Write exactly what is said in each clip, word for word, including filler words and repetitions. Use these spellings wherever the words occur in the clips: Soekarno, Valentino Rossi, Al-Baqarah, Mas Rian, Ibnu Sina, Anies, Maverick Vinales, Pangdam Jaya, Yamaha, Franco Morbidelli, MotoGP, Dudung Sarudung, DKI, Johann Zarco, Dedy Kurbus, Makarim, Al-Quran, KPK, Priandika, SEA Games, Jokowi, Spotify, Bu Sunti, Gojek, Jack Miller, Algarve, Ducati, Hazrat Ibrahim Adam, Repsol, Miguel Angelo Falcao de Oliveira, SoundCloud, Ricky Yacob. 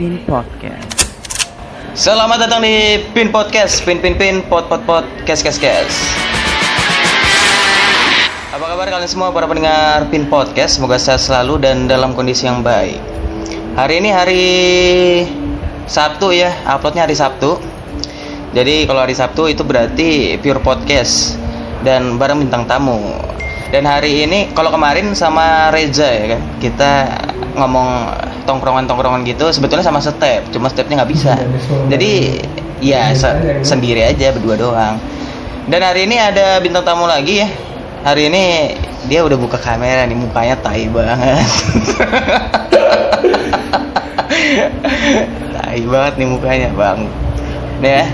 Pin Podcast. Selamat datang di Pin Podcast, Pin Pin Pin, Pod Pod Pod, Kes Kes Kes. Apa kabar kalian semua para pendengar Pin Podcast? Semoga sehat selalu dan dalam kondisi yang baik. Hari ini hari Sabtu ya, uploadnya hari Sabtu. Jadi kalau hari Sabtu itu berarti pure podcast dan bareng bintang tamu. Dan hari ini, kalau kemarin sama Reza ya kan, kita ngomong tongkrongan-tongkrongan gitu, sebetulnya sama Step, cuma Stepnya nggak bisa. Jadi ya se- sendiri aja, berdua doang. Dan hari ini ada bintang tamu lagi ya. Hari ini dia udah buka kamera nih, mukanya tai banget. Tai banget nih mukanya bang. Nih ya,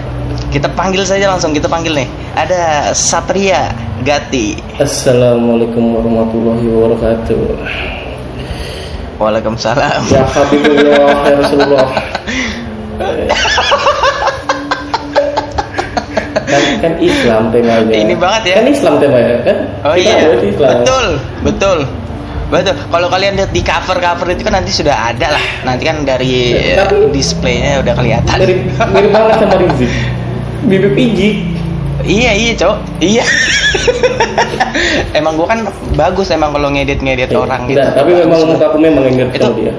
kita panggil saja langsung, kita panggil nih. Ada Satria Gati. Assalamualaikum warahmatullahi wabarakatuh. Waalaikumsalam. Ya Habibullah ya Rasulullah. Kan, kan Islam temanya. Ini banget ya. Kan Islam temanya kan? Oh kita iya. Betul, betul. Betul. Kalau kalian lihat di cover-cover itu kan nanti sudah ada lah. Nanti kan dari ya, uh, display-nya udah kelihatan. Dari mirip banget sama Rizieq. Bibi Ijik. Iya, iya, Cok. Iya. Emang gua kan bagus emang kalau ngedit-ngedit ya, orang gitu. Tapi memang muka aku memang inget itu dia.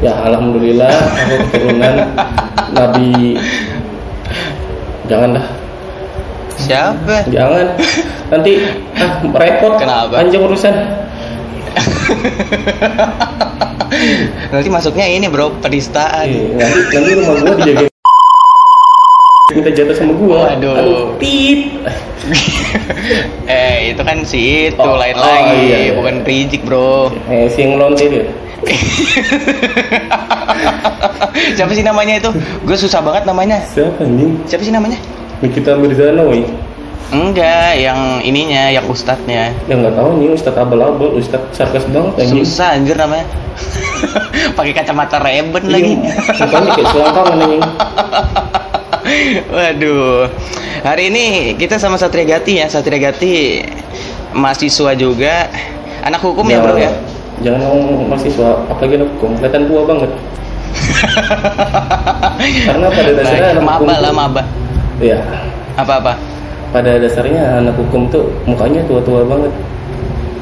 Ya alhamdulillah aku keturunan Nabi. Jangan dah. Siapa? Jangan. Nanti ah repot. Kenapa? Panjang urusan. Nanti masuknya ini bro, penistaan. Nanti nanti rumah gua dijaga. Minta jatah sama gua. Aduh. Aduh tit. Eh itu kan si itu oh, lain oh, lagi, iya, iya. Bukan Rizieq bro. Eh si yang lonte dia. Siapa sih namanya itu? Gua susah banget namanya. Siapa nih? Siapa sih namanya? Nikita Mirzano. Enggak, yang ininya, yang ustadznya. Ya nggak tahu nih, ustadz abal-abal, ustadz sarkas banget anjing. Susah anjir namanya. Pakai kacamata reben lagi. Bukan kayak selangkangan anjing. Waduh. Hari ini kita sama Satria Gati ya. Satria Gati mahasiswa juga. Anak hukum ya, ya bro ya. Jangan ngomong mahasiswa, apalagi anak hukum. Kelihatan tua banget. Karena pada dasarnya anak hukum. Maba lah, maba. Iya. Apa-apa? Pada dasarnya anak hukum tuh mukanya tua-tua banget.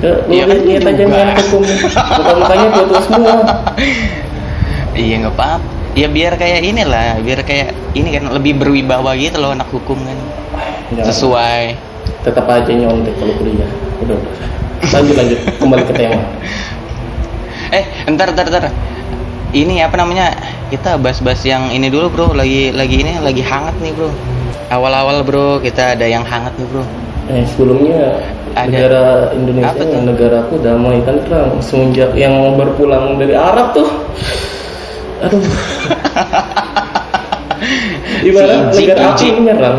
Ya, ya kan lihat aja nih anak hukum. Bukan mukanya tua-tua semua. Iya nggak apa-apa. Ya biar kayak inilah, biar kayak ini kan lebih berwibawa gitu loh anak hukum kan. Jangan. Sesuai. Tetap aja nyontek kalau kuliah. Udah, udah. Lanjut lanjut kembali ke tema. Eh, entar entar entar. Ini apa namanya? Kita bahas-bahas yang ini dulu bro. Lagi lagi ini lagi hangat nih bro. Awal-awal bro, kita ada yang hangat nih bro. Eh sebelumnya ada. Negara Indonesia, negaraku damai tenang semenjak yang berpulang dari Arab tuh. Aduh. Ibarat si negara Arab menyerang.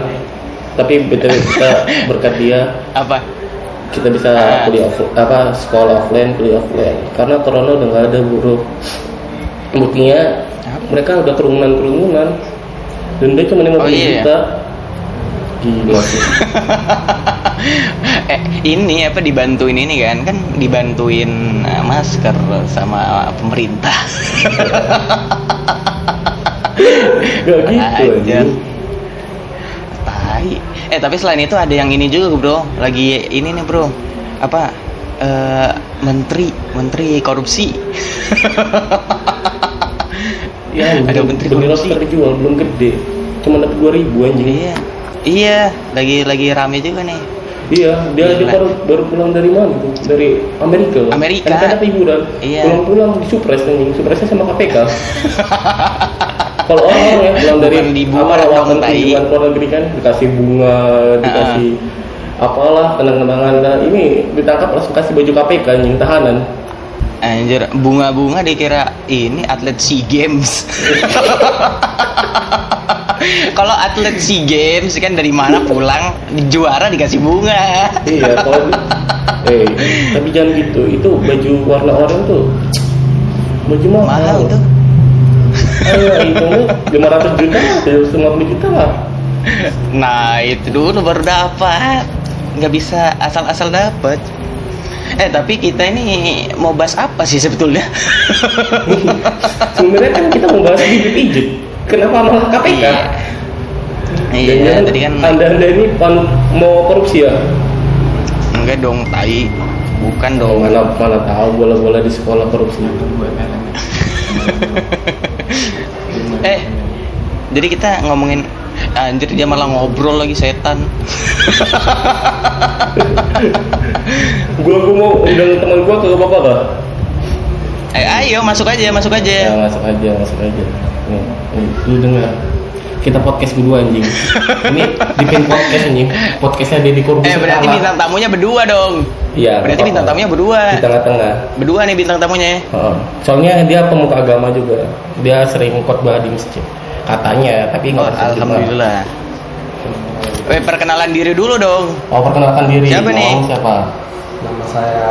Tapi betul kita berkat dia. Apa? Kita bisa ah. kuliah apa sekolah offline, kuliah offline. Karena corona udah nggak ada bro. Buktinya mereka udah kerumunan-kerumunan. Denda cuma lima puluh oh, iya. juta. Gila. eh, ini apa dibantuin ini kan? Kan dibantuin uh, masker sama pemerintah. Gak gitu aja. Tai. Eh tapi selain itu ada yang ini juga bro. Lagi ini nih bro. Apa? Uh, menteri, menteri korupsi. Ya, ada menteri korupsi. Benih terjual belum gede. Cuma dapat dua ribu anjing. Iya. Iya, lagi lagi rame juga nih. Iya, dia juga baru, baru pulang dari mana tuh? Dari Amerika. Amerika. Kan ada hiburan. Iya. Pulang-pulang disupres nih. Supresnya sama K P K. Kalau orang ya pulang dari awal waktu tujuan luar negeri kan dikasih bunga, dikasih uh. apalah, tenang-tenangan. Nah, ini ditangkap langsung kasih baju K P K anjing tahanan. Anjir, bunga-bunga dikira ini atlet SEA Games. Kalau atlet SEA Games kan dari mana pulang juara dikasih bunga. Iya, kalau eh tapi jangan gitu. Itu baju warna oranye tuh. Baju mahal itu. Ayo, hitungnya lima ratus juta, seratus lima puluh juta lah. Nah, itu dulu baru dapat. Enggak bisa asal-asal dapat. Eh tapi kita ini mau bahas apa sih sebetulnya? Sebenarnya kan kita mau bahas Bibi Ijik. Kenapa malah K P K? Iya, iya tadi kan Anda-anda ini pan- mau korupsi ya? Enggak dong, tai. Bukan dong. Mana mana tahu bola-bola di sekolah korupsi. eh, jadi kita ngomongin anjir, dia malah ngobrol lagi setan. gua gua mau undang teman gua ke bapak gak? Eh, ayo masuk aja, masuk aja. Ya, masuk aja, masuk aja. Nih, nih lu dengar. Kita podcast berdua anjing. Ini bikin podcast anjing. Podcastnya Dedy Kurbus. Eh berarti sama. Bintang tamunya berdua dong. Iya. Berarti apa-apa. Bintang tamunya berdua. Di tengah-tengah. Berdua nih bintang tamunya. Uh-huh. Soalnya dia pemuka agama juga. Dia sering khotbah di masjid. Katanya, tapi enggak. Oh, alhamdulillah. Kita. Eh perkenalan diri dulu dong. Oh perkenalkan diri. Siapa nih? Oh, siapa? Nama saya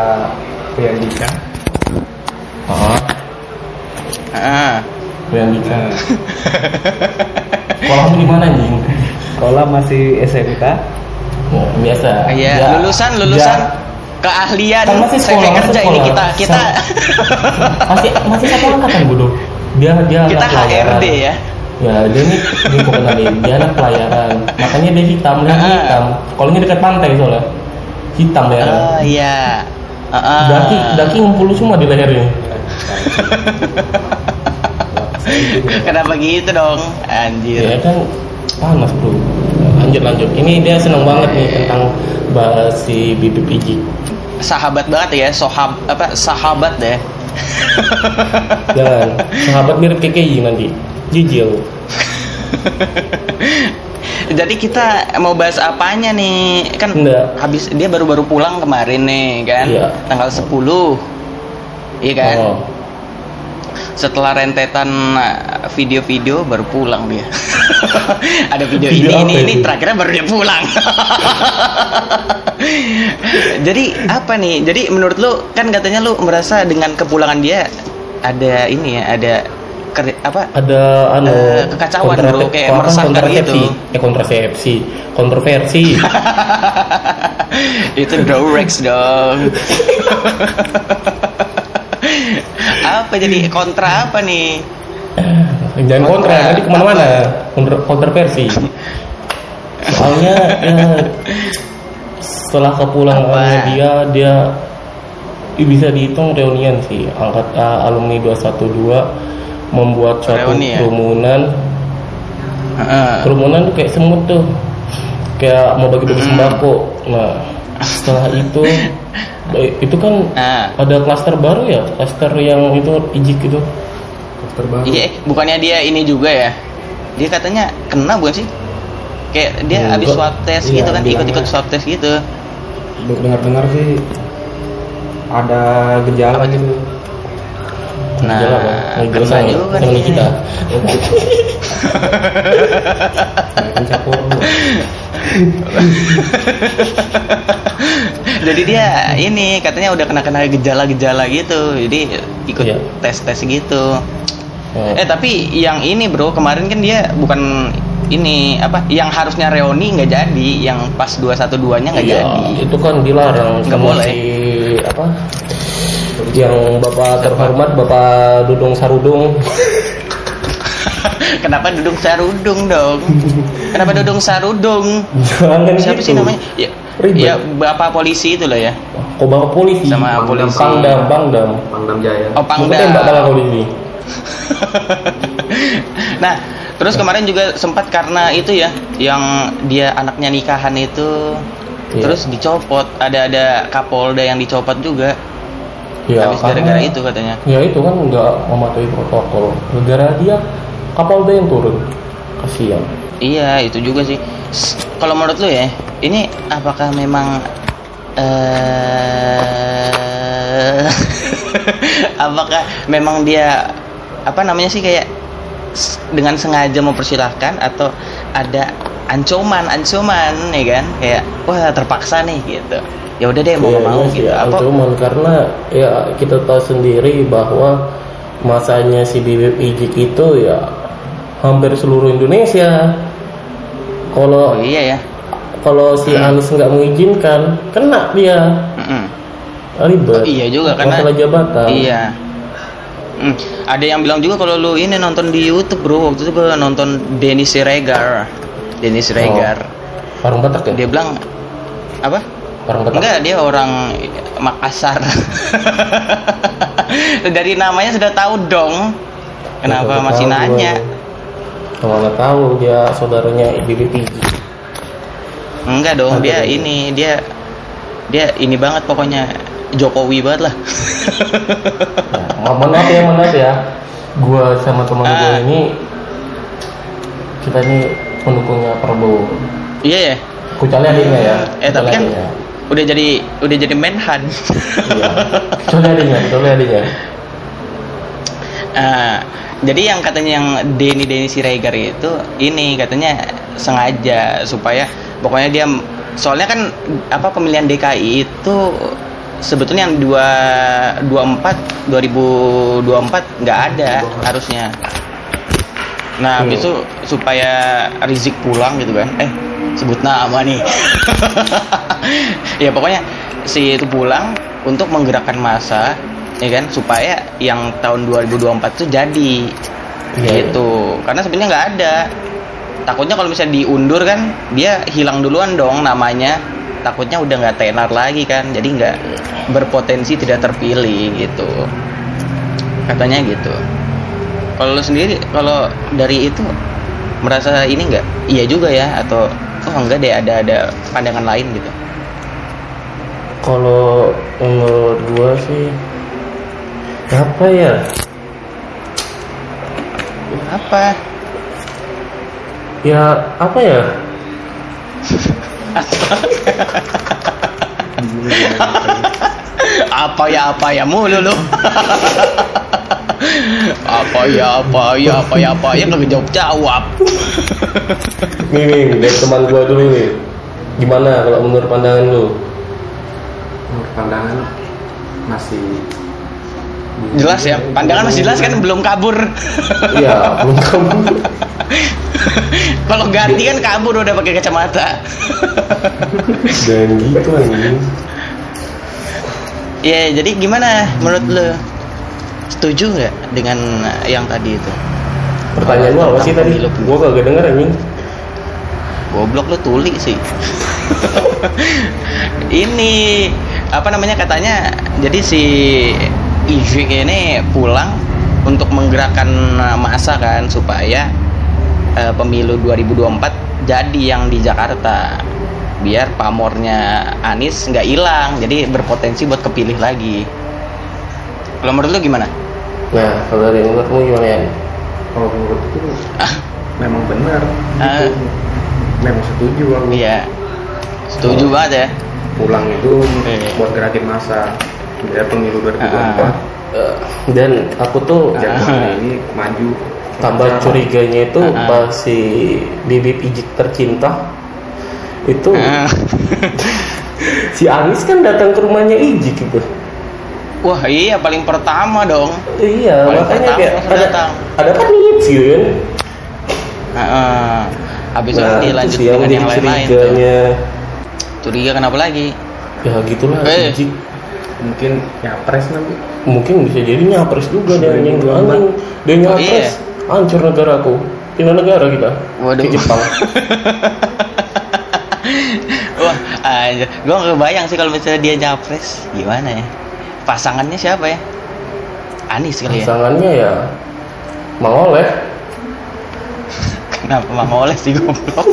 Priandika. Ah. Uh-huh. Ah. Uh-huh. Priandika. Sekolahmu di mana nih? Sekolah masih S M K. Oh, biasa. Iya, ya. lulusan lulusan ya. Keahlian. Kan masih sekolah, masih kerja sekolah. Ini kita kita masih masih satu angkatan bodoh. Dia dia kita H R D ya. Ya, dia ini ini bukan dia anak pelayaran. Makanya dia hitam, dia uh-huh. hitam. Sekolahnya dekat pantai soalnya. Hitam ya. Oh iya. Heeh. Daki daki ngumpul semua di lehernya. Kenapa gitu dong? Anjir. Ya kan panas bro. Lanjut lanjut. Ini dia seneng banget nih tentang bahas si Bibi Ijik. Sahabat banget ya, sohab apa sahabat deh. Jangan. Sahabat mirip K K I nanti. Jijil. Jadi kita mau bahas apanya nih? Kan nggak. Habis dia baru-baru pulang kemarin nih kan? Ya. Tanggal sepuluh. Iya kan? Oh. Setelah rentetan video-video baru pulang dia. Ada video, video ini ini ini terakhirnya baru dia pulang. Jadi apa nih? Jadi menurut lu kan katanya lu merasa dengan kepulangan dia ada ini ya, ada ker, apa? Ada anu uh, kekacauan bro, kayak meresahkan gitu. Eh kontrasepsi, kontroversi. Itu Dorex dong. Apa jadi kontra apa nih? Jangan kontra, kontra nanti kemana-mana kontra, kontroversi. Soalnya ya, setelah kepulangannya dia dia bisa dihitung reunian sih. Angkat uh, alumni dua satu dua membuat suatu reuni, kerumunan. Ya? Uh. Kerumunan tuh kayak semut tuh, kayak mau bagi-bagi sembako. Nah setelah itu itu kan ah. ada klaster baru ya, klaster yang itu Ijik itu klaster baru. Iya, bukannya dia ini juga ya? Dia katanya kena bukan sih? Kayak dia nah, abis swab test iya, gitu kan, ikut-ikut swab test gitu. Dengar-dengar sih ada gejala gitu. Nah, gejala apa? Gejala juga sama Nikita. Kan campur. Jadi dia ini katanya udah kena-kena gejala-gejala gitu. Jadi ikut yeah. tes-tes gitu. Oh. Eh tapi yang ini bro, kemarin kan dia bukan ini apa yang harusnya reuni enggak jadi, yang pas dua satu dua-nya enggak yeah, jadi. Itu kan dilarang sama si apa? Yang Bapak terhormat Bapak Dudung Sarudung. Kenapa Dudung Sarudung dong? Kenapa Dudung Sarudung? Jangan siapa gitu sih namanya? Ya, ya bapak polisi itu loh ya. Kok bapak polisi? Sama polisi Pangdam, Pangdam, Pangdam Jaya. Oh Pangdam. Mungkin mbak kalau polisi. Nah, terus kemarin juga sempat karena itu ya, yang dia anaknya nikahan itu, ya. Terus dicopot. Ada ada Kapolda yang dicopot juga. Ya, habis gara-gara itu katanya. Ya itu kan nggak mematuhi protokol. Gara-gara dia. Kapolda yang turun, kasihan. Iya, itu juga sih. Kalau menurut lu ya, ini apakah memang eh uh, apakah memang dia apa namanya sih kayak dengan sengaja mempersilahkan atau ada ancaman-ancaman ya kan? Kayak wah terpaksa nih gitu. Ya udah deh mau nggak mau gitu. Apa ancaman karena ya kita tahu sendiri bahwa masanya si Bibi Ijik itu ya hampir seluruh Indonesia. Kalau oh, iya ya. Kalau si Anies nggak mengizinkan, kena dia. Mm-mm. ribet. Oh, iya juga karena masalah jabatan. Iya. Hmm. Ada yang bilang juga kalau lu ini nonton di YouTube, bro. Waktu itu gua nonton Denny Siregar. Denny Siregar. Oh, orang Batak ya? Dia bilang apa? Orang Batak. Enggak, dia orang Makassar. Dari namanya sudah tahu dong. Kenapa masih tahu, nanya? Gua enggak tahu dia saudaranya Bibi Ijik. Enggak dong, Nanti dia ini, dia dia ini banget pokoknya. Jokowi banget lah. Nah, maaf ya, maaf ya. Gua sama teman ah. gue ini kita ini pendukungnya Prabowo. Iya ya. Kucalnya adiknya ya. Eh tapi kan adiknya. udah jadi udah jadi menhan. Iya. Kucalnya adiknya, kucalnya adiknya. Uh, jadi yang katanya yang Denny Denny Siregar itu ini katanya sengaja supaya pokoknya dia soalnya kan apa pemilihan D K I itu sebetulnya yang dua ribu dua puluh empat nggak ada harusnya. Nah, habis itu supaya Rizieq pulang gitu kan. Eh, sebut nama nih. Ya pokoknya si itu pulang untuk menggerakkan massa, ya kan, supaya yang tahun dua ribu dua puluh empat itu jadi. Yeah. Gitu. Karena sebenarnya nggak ada. Takutnya kalau misalnya diundur kan dia hilang duluan dong namanya. Takutnya udah nggak tenar lagi kan, jadi nggak berpotensi tidak terpilih gitu katanya gitu. Kalau lo sendiri kalau dari itu merasa ini nggak iya juga ya atau oh enggak deh ada ada pandangan lain gitu? Kalau menurut gue sih apa ya apa ya apa ya apa ya apa ya mulu lu apa ya apa ya apa ya apa ya nggak jawab jawab nih nih dari teman gua dulu nih, gimana kalau menurut pandangan lu? Menurut pandangan masih jelas ya, pandangan masih jelas kan, belum kabur. Iya, belum kabur. Kalau ganti kan kabur udah pakai kacamata. Dan gitu anjing. Ya, jadi gimana menurut lo? Setuju enggak dengan yang tadi itu? Pertanyaan lo apa sih tadi? Gua kagak denger anjing. Goblok lo tuli sih. Ini apa namanya katanya? Jadi si Ijik ini pulang untuk menggerakkan massa kan supaya e, pemilu dua ribu dua puluh empat jadi yang di Jakarta biar pamornya Anies nggak hilang, jadi berpotensi buat kepilih lagi. Kalau menurut lu gimana? Nah kalau dari menurutmu gimana ya? Kalau menurut itu ah. memang benar ah. gitu. Memang setuju aku. Iya setuju so, banget ya pulang itu eh. buat gerakin massa biar pemilu dua ribu dua puluh empat uh, uh, dan aku tuh uh, ini maju tambah uh, curiganya itu uh, pas si Bibi Ijik tercinta itu uh, si Anies kan datang ke rumahnya Ijik gitu. Wah iya paling pertama dong. Iya paling makanya kayak ada, ada kan nih gitu kan. Habis itu dilanjut dengan yang lain-lain curiga kenapa lagi ya gitulah eh. Ijik mungkin nyapres nanti mungkin bisa jadi nyapres juga dari yang anjing dia nyapres oh, iya. Hancur negaraku pindah negara kita waduh. Di Jepang. Wah anjir gua nggak bayang sih kalau misalnya dia nyapres gimana ya pasangannya siapa ya Anies kali ya pasangannya ya Mang Oleh. Kenapa Mang Oleh sih goblok?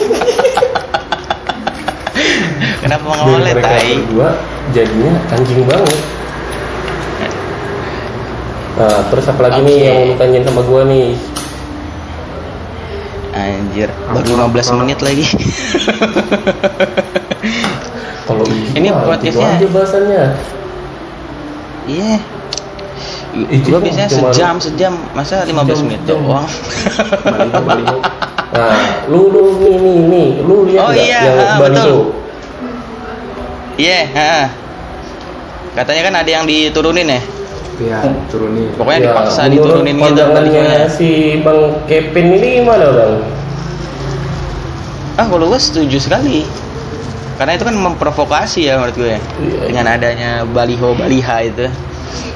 Kenapa mengoleh tai? Dua jadinya anjing banget. Nah, terus apa lagi okay. nih yang mau tanyain sama gua nih? Anjir, baru lima belas menit lagi. Kalau ini podcastnya bahasannya. Iya. Yeah. Itu biasanya sejam, sejam, masa lima belas menit doang. Nah, lu lu nih nih nih, lu lihat oh, iya, yang uh, betul. Iya, yeah, katanya kan ada yang diturunin ya? Iya, turunin. Pokoknya ya, dipaksa diturunin gitu tadinya. Si Bang Kepin ini gimana, Bang? Ah, kalau gue setuju sekali. Karena itu kan memprovokasi ya menurut gue ya. Iya. Dengan adanya baliho baliha itu.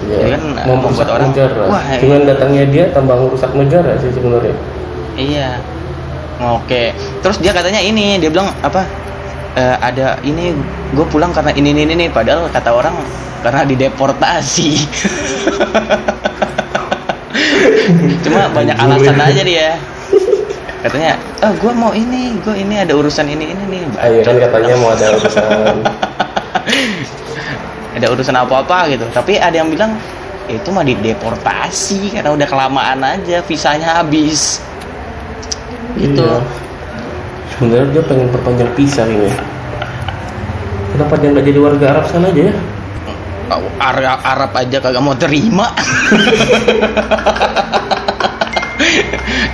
Iya. Jadi kan membuat orang negara. Wah, dengan datangnya dia tambah merusak negara sih sebenarnya. Iya. Oke. Terus dia katanya ini, dia bilang apa? E, ada ini gue pulang karena ini ini ini padahal kata orang karena dideportasi. Cuma banyak alasan aja dia. Katanya, ah oh, gue mau ini, gue ini ada urusan ini ini nih. Ayo kan katanya mau ada urusan. Ada urusan apa-apa gitu. Tapi ada yang bilang itu mah dideportasi karena udah kelamaan aja, visanya habis. Gitu. Iya. Sebenarnya dia pengen perpanjang visa ini. Kenapa dia nggak jadi warga Arab sana aja ya? Arab Arab aja kagak mau terima.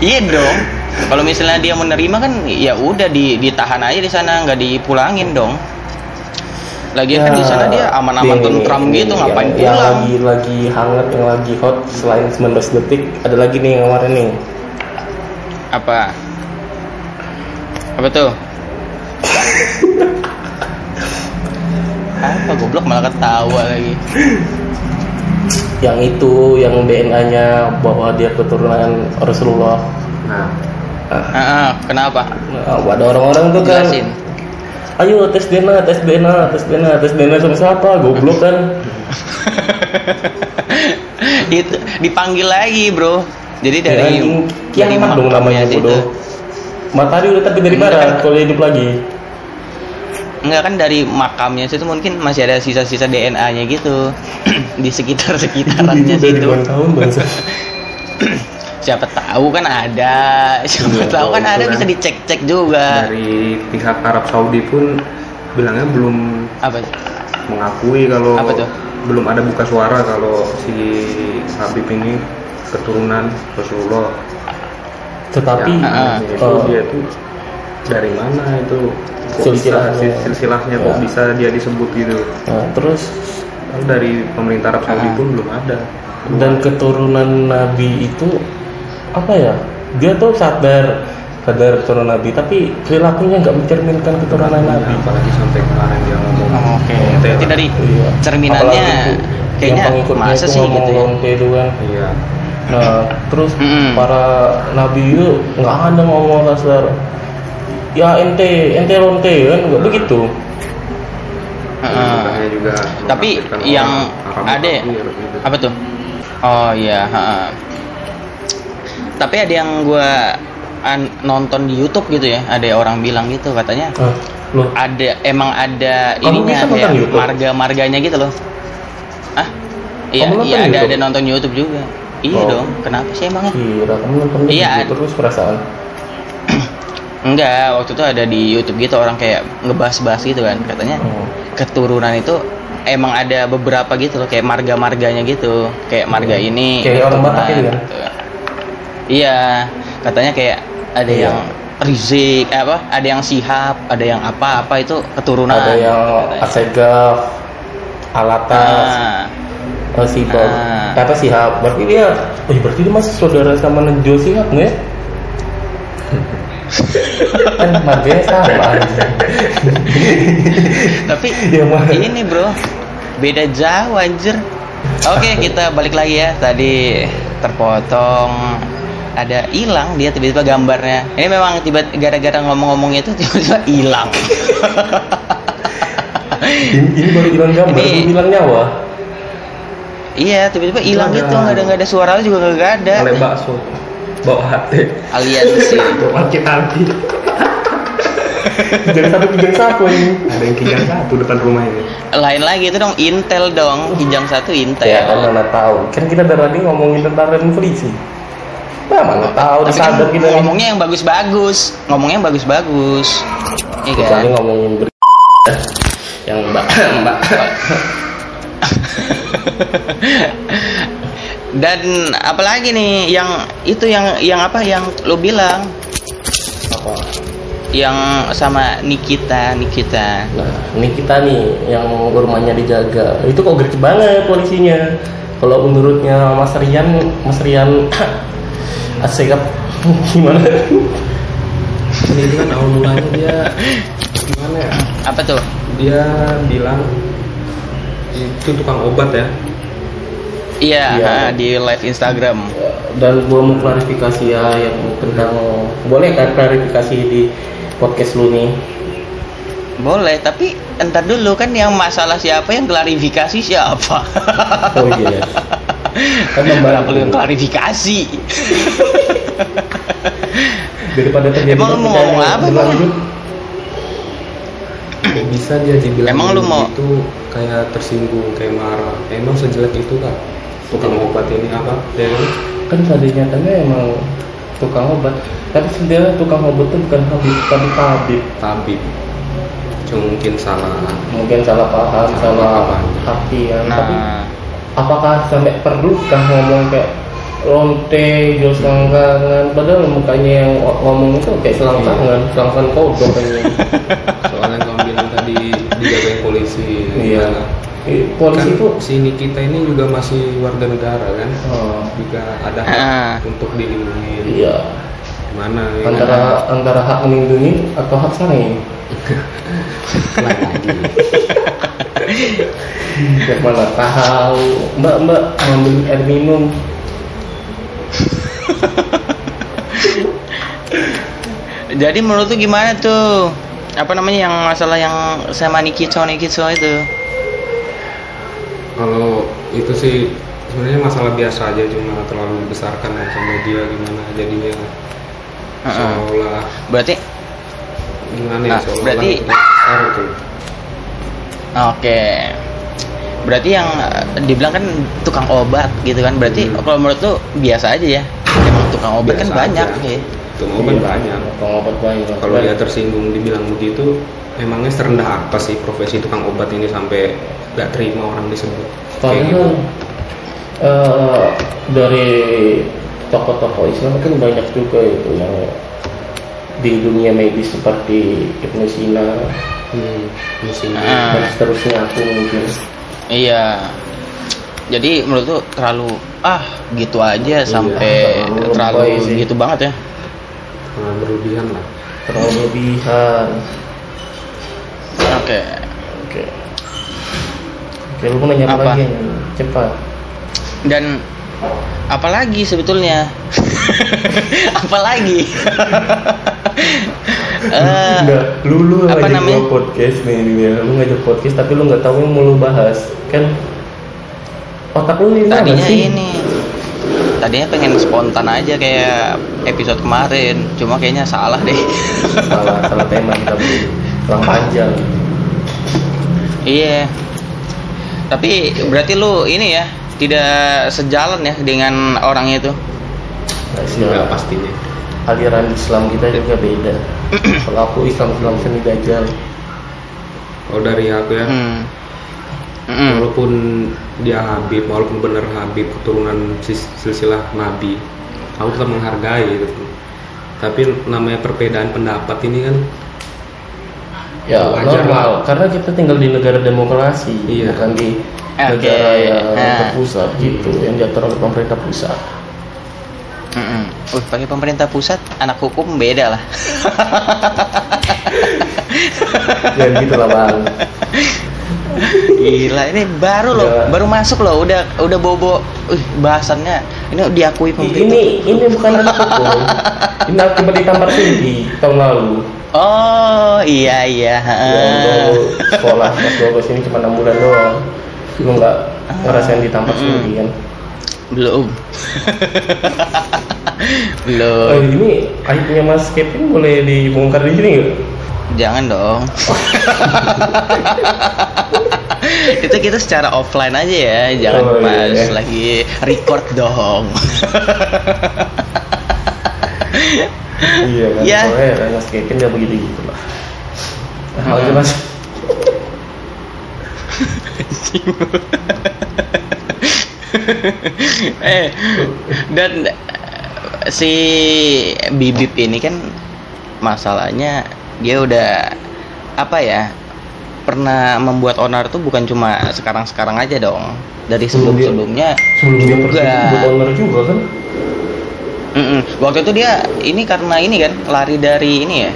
Iya dong. Kalau misalnya dia menerima kan ya udah di ditahan aja di sana, nggak dipulangin dong. Lagian ya, kan di sana dia aman-aman tentram gitu, ya, ngapain pulang? Yang lagi lagi hangat, yang lagi hot selain sembilan belas detik, ada lagi nih yang kemarin nih. Apa? Apa tuh? Apa goblok malah ketawa lagi. Yang itu, yang D N A-nya bahwa dia keturunan Rasulullah. Nah, ah. Ah, ah, kenapa? Nah, ada orang-orang tuh kan. Jelasin. Ayo tes D N A, tes D N A, tes D N A, tes D N A sama siapa? Goblok kan. Itu dipanggil lagi, Bro. Jadi dari kiamat dong namanya itu. Matahari udah terbit dari barat, kalau hidup lagi. Enggak kan dari makamnya situ mungkin masih ada sisa-sisa D N A-nya gitu di sekitar-sekitarannya situ. Siapa tahu kan ada, siapa ya, tahu kan ada bisa dicek-cek juga. Dari pihak Arab Saudi pun bilangnya belum apa? Mengakui kalau apa belum ada buka suara kalau si Habib ini keturunan Rasulullah. Tetapi ya, itu oh. dia tuh dari mana itu? Silsilahnya, silsilahnya kok ya. Bisa dia disebut gitu. Nah, terus dari pemerintah Arab Saudi pun belum ada. Dan keturunan Nabi itu apa ya? Dia tuh sadar sadar keturunan Nabi, tapi perilakunya nggak mencerminkan keturunan Nabi. Nabi. Apalagi sampai kemarin dia ngomong. Oh, Oke. Okay. Jadi dari iya. cerminannya kayaknya masa sih gitu ya? Itu kan. Iya. Nah, terus mm-hmm. para Nabi itu nggak ada ngomong kasar. Ya ente, ente lonte kan nggak begitu. Uh, juga tapi yang ada ya? Apa tuh? Oh iya. Uh. Tapi ada yang gue an- nonton di YouTube gitu ya, ada orang bilang gitu katanya. Uh, ada emang ada kamu ininya ya, marga-marganya gitu loh. Ah, iya iya ada YouTube? Ada nonton YouTube juga. Iya oh. dong. Kenapa sih emangnya? Iya, kamu nonton iya, YouTube terus perasaan. Enggak, waktu itu ada di YouTube gitu orang kayak ngebahas-bahas gitu kan katanya hmm. keturunan itu emang ada beberapa gitu loh kayak marga-marganya gitu kayak marga ini kayak orang Batak gitu kan iya katanya kayak ada iya. yang Rizieq eh, apa ada yang Shihab ada yang apa-apa itu keturunan ada yang Assegaf Alatas ah. si Bob ah. apa Shihab berarti dia oh berarti dia masih saudara sama Nejo Shihab nggak ya? Kan marganya sama tapi ya, ini bro beda jauh anjir. Oke kita balik lagi ya tadi terpotong ada hilang dia tiba-tiba gambarnya ini memang tiba gara-gara ngomong-ngomong itu tiba-tiba hilang. ini, ini baru hilang gambar ini hilang nyawa iya tiba-tiba hilang gitu nggak ada nggak ada suaranya juga nggak ada oleh bakso bawa hati aliansi bawa kita hati kijang satu kijang satu ini ada yang kijang satu depan rumah ini lain lagi itu dong intel dong kijang satu intel ya kan mana tahu kan kita dari tadi ngomongin tentang revolusi nah mana tahu disadar kan kita ngomongnya yang bagus-bagus ngomongnya yang bagus-bagus iya kan kecuali ngomongin ber... yang mbak mbak dan apalagi nih yang itu yang yang apa yang lo bilang apa yang sama Nikita Nikita nah Nikita nih yang rumahnya dijaga itu kok gercep banget polisinya kalau menurutnya Mas Rian Mas Rian Assegaf gimana ini kan awal mulanya dia gimana ya? Apa tuh? Dia bilang itu tukang obat ya? Iya, ya, nah, di live Instagram. Dan gue mau klarifikasi ya yang tentang, boleh kan klarifikasi di podcast lu nih? Boleh, tapi entar dulu kan yang masalah siapa yang klarifikasi siapa? Oh iya. Kenapa perlu klarifikasi? Daripada terjadi. Emang lu mau ngomong apa bang? Bisa dia dibilang emang lu mau itu kayak tersinggung, kayak marah. Emang sejelek itu kan? Tukang obat ini apa? Emang kan pada nyatanya emang tukang obat. Tapi sebenarnya tukang obat itu bukan habib, tapi tabib. Tabib. Mungkin salah, mungkin salah paham, salah hati ya. Nah, tapi apakah sampai perlukah ngomong kayak lonte, jos langgangan, padahal mukanya yang ngomong itu kayak selangkangan, iya. Selangkan kodok kayaknya. Soalnya yang kamu bilang tadi dijagain polisi. Iya. Eh, polisi kan, itu si Nikita ini juga masih warga negara kan, oh. Juga ada hak ah. untuk dilindungi. Iya. Mana? Antara ya? Antara hak melindungi atau hak saling. Lagi mana tahu mbak mbak ambil air minum. Jadi menurut tuh gimana tuh apa namanya yang masalah yang sama Nikita Nikita itu? Kalau itu sih sebenarnya masalah biasa aja, cuma terlalu dibesarkan ya sama dia gimana jadinya seolah. Berarti gimana ya, nah, berarti oke okay. Berarti yang dibilang kan tukang obat gitu kan, berarti hmm. kalau menurut tuh biasa aja ya, emang tukang obat biasa kan banyak ya. Tukang obat iya. banyak tukang obat banyak kalau dia tersinggung dibilang begitu, emangnya serendah apa sih profesi tukang obat ini sampai nggak terima orang disebut kayak gitu. Uh, dari tokoh-tokoh Islam kan banyak juga itu yang di dunia medis seperti Ibnu Sina, hmm, Ibnu Sina ah. dan seterusnya aku mungkin. Iya. Jadi menurut tuh terlalu ah gitu aja iya, sampai terlalu gitu banget ya. Terlalu berlebihan lah. Terlalu berlebihan. Oke. Oke. Oke, lu mau nanya apa lagi? Cepat. Dan apalagi sebetulnya? apalagi? uh, Nggak, lu lu apa namanya podcast nih, dia lu ngajak podcast tapi lu nggak tahu yang mau lu bahas kan? Otak lu ini tadinya sih? Ini tadinya pengen spontan aja kayak episode kemarin, cuma kayaknya salah deh. salah salah tema tapi kurang panjang. Iya. Tapi berarti lu ini ya? Tidak sejalan ya dengan orangnya itu? Enggak pastinya. Aliran Islam kita juga beda. Kalau aku Islam-Islam seni dajjal. Kalau dari aku ya, hmm. walaupun dia Habib, walaupun benar Habib keturunan silsilah Nabi, aku tetap menghargai itu. Tapi namanya perbedaan pendapat ini kan ya wajar lah. Karena kita tinggal di negara demokrasi, iya. bukan di okay. negara yang terpusat nah. gitu, yang diatur oleh pemerintah pusat. Mm-mm. Uh, pakai pemerintah pusat, anak hukum beda lah. Jangan gitu lah bang. Gila, ini baru loh, baru masuk loh, udah udah bobo. Uh, bahasannya ini diakui pemerintah. Ini ini bukan anak hukum. Ini akibat ditampar tinggi tahun lalu. Oh iya iya. Ya, sekolah pas gue kesini cuma enam bulan doang. Lu nggak ngerasain ditampar mm-hmm. sendiri kan? Belum. Belum. Oh, ini aibnya Mas Kepin boleh dibongkar di sini nggak? Jangan dong. Itu kita secara offline aja ya, jangan oh, pas iya. lagi record dong. Iya kan? Ya. Soalnya Mas Kepin nggak begitu gitu lah. Hal itu mas. eh dan si Bibip ini kan masalahnya dia udah apa ya pernah membuat onar tuh bukan cuma sekarang-sekarang aja dong, dari sebelum-sebelumnya sebelum juga buat onar juga kan. Mm-mm. Waktu itu dia ini karena ini kan lari dari ini ya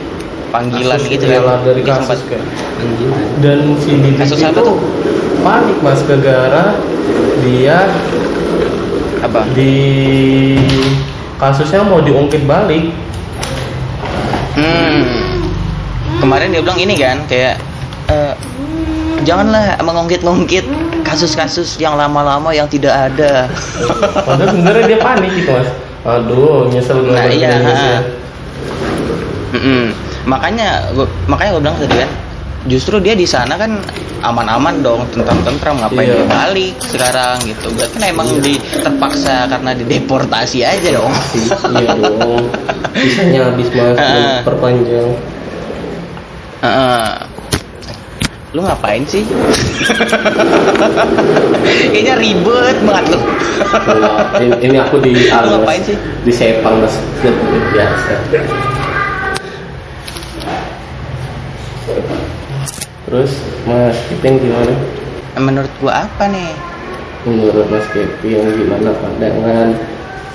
panggilan kasus gitu ya dari di kasus ke panggilan. Dan si Bibi kasus itu tuh? Panik mas gara-gara dia apa di kasusnya mau diungkit balik. Hmm. Kemarin dia bilang ini kan kayak uh, janganlah mengungkit-ngungkit kasus-kasus yang lama-lama yang tidak ada. Padahal sebenarnya dia panik gitu mas. Aduh, nyesel gue. Nah iya. Makanya, gua, makanya gue bilang tadi kan, justru dia di sana kan aman-aman dong, tentram-tentram ngapain iya. Dia balik sekarang gitu. Gue kan emang iya. di, terpaksa karena dideportasi aja dong. Iya dong. Bisanya habis banget uh, perpanjang. Uh, uh. Lu ngapain sih? Kayaknya ribet banget lu. Ini aku di Al. Ngapain sih? Di Sepang Mas. Biasa. Terus Mas Kepin gimana? Menurut gua apa nih? Menurut Mas Kepin gimana pandangan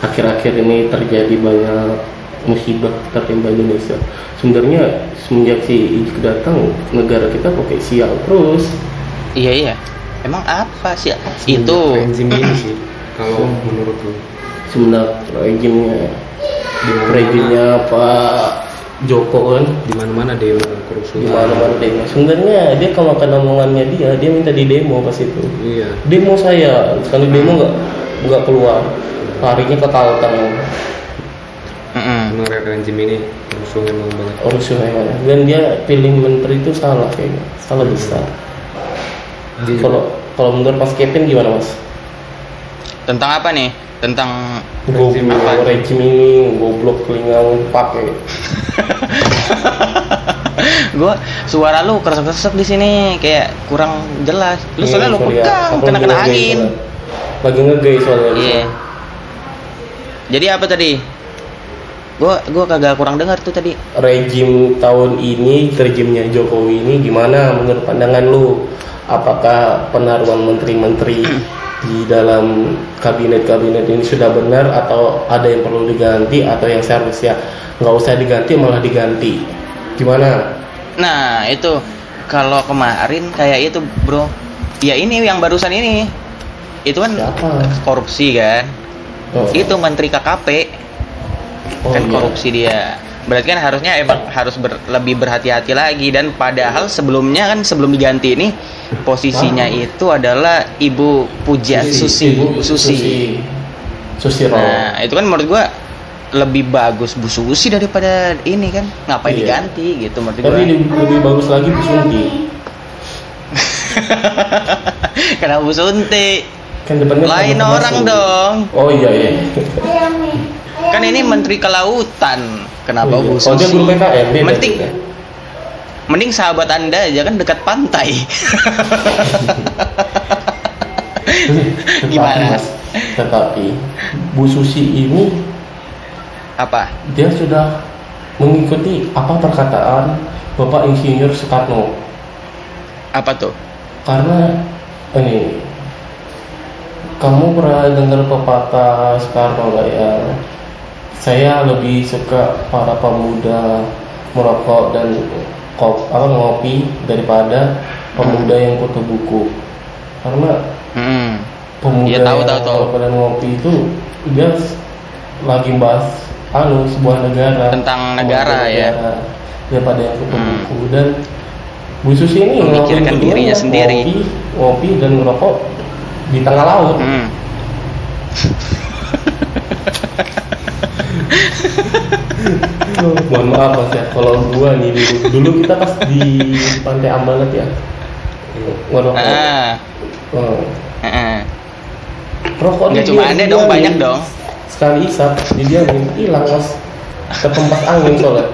akhir-akhir ini terjadi banyak musibah tertimpa Indonesia. Sebenarnya semenjak si Ijik datang negara kita pakai sial terus. Iya iya. Emang apa sih itu? Rezim ini sih. Kalau menurut lu sebenarnya rezimnya rezimnya Pak Joko kan di mana-mana demo korupsi. Di mana-mana demo. Sebenarnya dia kalau makan omongannya dia dia minta di demo pas itu. Iya. Demo saya sekali demo enggak enggak keluar. Larinya ke Kalteng. Heeh, rezim ini rusuh memang banget. Rusuh memang. Dan dia pilih menteri itu salah kayaknya. Salah hmm. besar. Kalau kalau menurut Mas Kepin gimana, Mas? Tentang apa nih? Tentang rezim apa? Rezim ini goblok kelingan pakai. Gua suara lu keresek-keresek di sini kayak kurang jelas. Lu yeah, soalnya lu pegang kena-kena angin. Lagi nge-gay soalnya. Iya. Yeah. Jadi apa tadi? Gua gua kagak kurang dengar tuh tadi. Rezim tahun ini, rezimnya Jokowi ini gimana menurut pandangan lu? Apakah penaruhan menteri-menteri di dalam kabinet-kabinet ini sudah benar atau ada yang perlu diganti atau yang seharusnya enggak usah diganti malah diganti? Gimana? Nah, itu kalau kemarin kayak itu, Bro. Ya ini yang barusan ini. Itu kan siapa? Korupsi kan. Oh. Itu menteri K K P. Oh, kan iya. Korupsi dia berarti kan harusnya emang harus ber, lebih berhati-hati lagi. Dan padahal sebelumnya kan sebelum diganti ini posisinya wow. itu adalah Ibu Puja Susi Ibu Susi Susi Roh. Nah itu kan menurut gua lebih bagus Bu Susi daripada ini kan ngapain iya. diganti gitu menurut gua. Tapi lebih bagus lagi Bu Sunti. Karena Bu Sunti kan lain orang masuk. Dong oh iya iya. Kan ini menteri kelautan. Kenapa Bu Susi? Mending, mending sahabat Anda aja kan dekat pantai. Gimana? Tetapi Bu Susi ini apa? Dia sudah mengikuti apa perkataan Bapak Insinyur Soekarno. Apa tuh? Karena ini kamu pernah dengar pepatah Soekarno nggak ya? Saya lebih suka para pemuda merokok dan kop, apa, ngopi daripada pemuda hmm. yang kutu buku. Karena hmm. pemuda ya, tahu, yang merokok dan ngopi itu dia lagi bahas anu sebuah negara tentang negara, negara ya daripada yang kutu hmm. buku. Dan Bu Susi ini memikirkan dirinya sendiri. Ngopi, ngopi dan merokok di tengah laut. Hmm. Mohon maaf mas ya, kalau gua nih dulu, dulu kita pas di Pantai Ambalat ya, waduh, ah. oh. ah. rokok nggak cuma ada dong, banyak dong. Sekali isap, dia hilang mas, tertempas angin soalnya.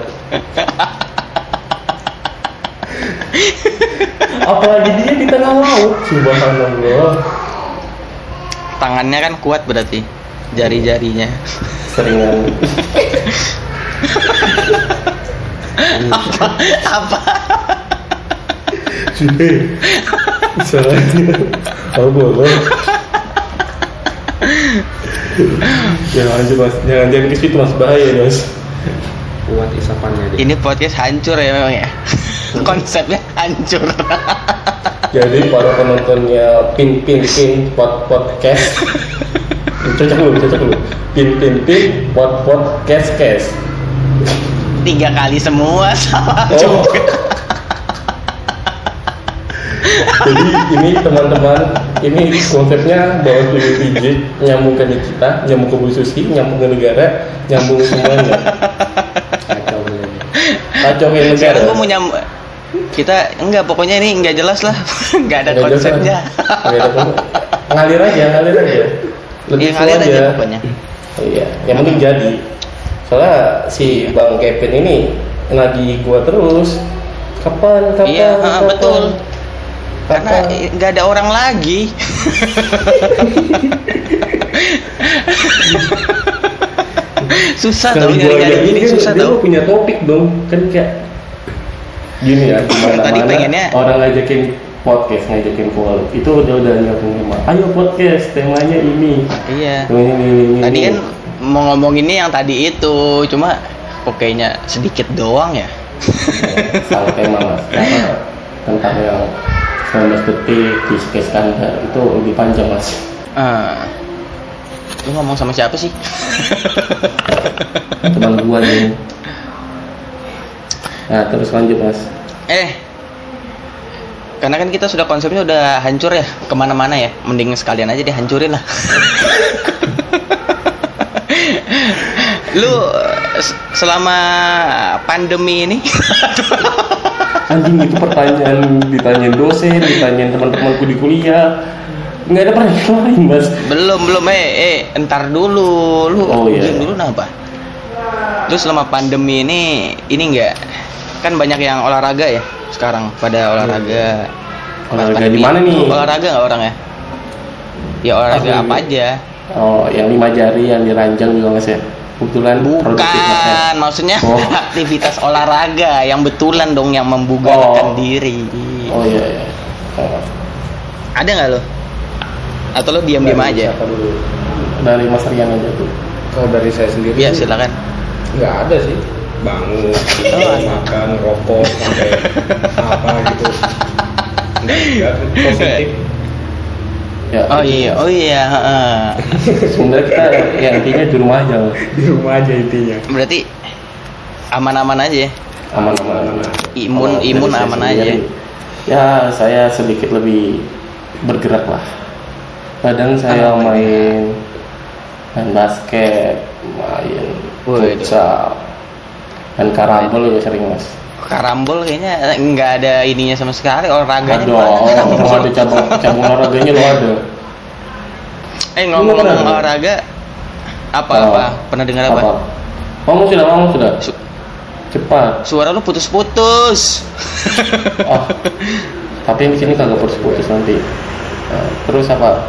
Apalagi dia di tengah laut, subhanallah. Tangannya kan kuat berarti. Jari-jarinya seringan. apa apa cuy soalnya oh boleh jangan aja mas jangan jangan ke situ mas bahaya mas kuat isapannya dia. Ini podcast hancur ya memang ya. Konsepnya hancur. Jadi para penontonnya pin pin pin pod podcast. Cocok lu, cocok lu. Pin pin pin pod podcast cast. Tiga kali semua salah oh. Juga. Jadi ini teman-teman, ini konsepnya bahwa Bibi Ijik nyambung ke Nikita, nyambung ke Bu Susi, nyambung ke negara, nyambung semuanya. Kacau bener. Kacau ke negara. Sekarang gue mau nyambung. Kita enggak, pokoknya ini enggak jelas lah. Enggak ada enggak konsepnya. Enggak ada konsep. Ngalir aja, ngalir aja. Lebih ya, ngalir aja pokoknya. Iya, yang penting jadi. Soalnya si Bang Kevin ini nagih gua terus. Kapan kapan? Iya, kapan, betul. Karena nggak ada orang lagi. Susah tau nyari-nyari gini, susah tau. Dia punya topik dong, kan kayak gini ya, kemana-mana pengennya... orang ngajakin podcast, ngajakin call itu udah-udah nyambung tema. Ayo podcast, temanya ini. Iya. Ini, ini, ini, tadi kan mau ngomong ini yang tadi itu, cuma pokoknya sedikit doang ya. Salah tema mas, tentang yang sembilan belas detik diskes standar itu lebih panjang mas. Uh, lu ngomong sama siapa sih? Teman gua nih. Nah terus lanjut mas. Eh, karena kan kita sudah konsepnya udah hancur ya kemana-mana ya, mending sekalian aja dihancurin lah. Lu selama pandemi ini. Anjing itu pertanyaan, ditanyain dosen, ditanyain teman-temanku di kuliah. Enggak ada pernah lain, Mas. Belum, belum, eh, eh, entar dulu. Lu oh, iya. Dulu kenapa? Terus selama pandemi ini ini enggak, kan banyak yang olahraga ya sekarang, pada olahraga. Hmm. Olahraga di mana nih? Olahraga enggak orang ya? Ya olahraga ah, apa aja? Oh, yang lima jari, yang diranjang juga Mas ya. Betulan bukan, maksudnya oh. Aktivitas olahraga yang betulan dong, yang membugarkan oh. Diri. Oh iya, iya. Oh. Ada nggak lo? Atau lo diam-diam aja? Dari Mas Rian aja tuh. Kalau dari saya sendiri? Iya silakan. Nggak ada sih, bangun, oh, makan, rokok sampai apa gitu. Nggak positif. Ya, oh iya, oh iya. Sebenarnya kita ya intinya di rumah aja. Di rumah aja intinya. Berarti aman-aman aja. Aman-aman. Imun, aman, imun aman aja. Sendiri. Ya saya sedikit lebih bergerak lah. Kadang saya aman, main, main basket, main futsal, dan karambol juga sering mas. Karambol kayaknya nggak ada ininya sama sekali, olahraganya nggak ada cabang cabang olahraganya lo ada. Eh ngomong-ngomong ngomong olahraga apa oh. Apa pernah dengar apa? apa? Ngomong sudah ngomong sudah. Su- Cepat. Suara lu putus-putus. Oh, tapi yang di sini kagak putus-putus nanti. Nah, terus apa?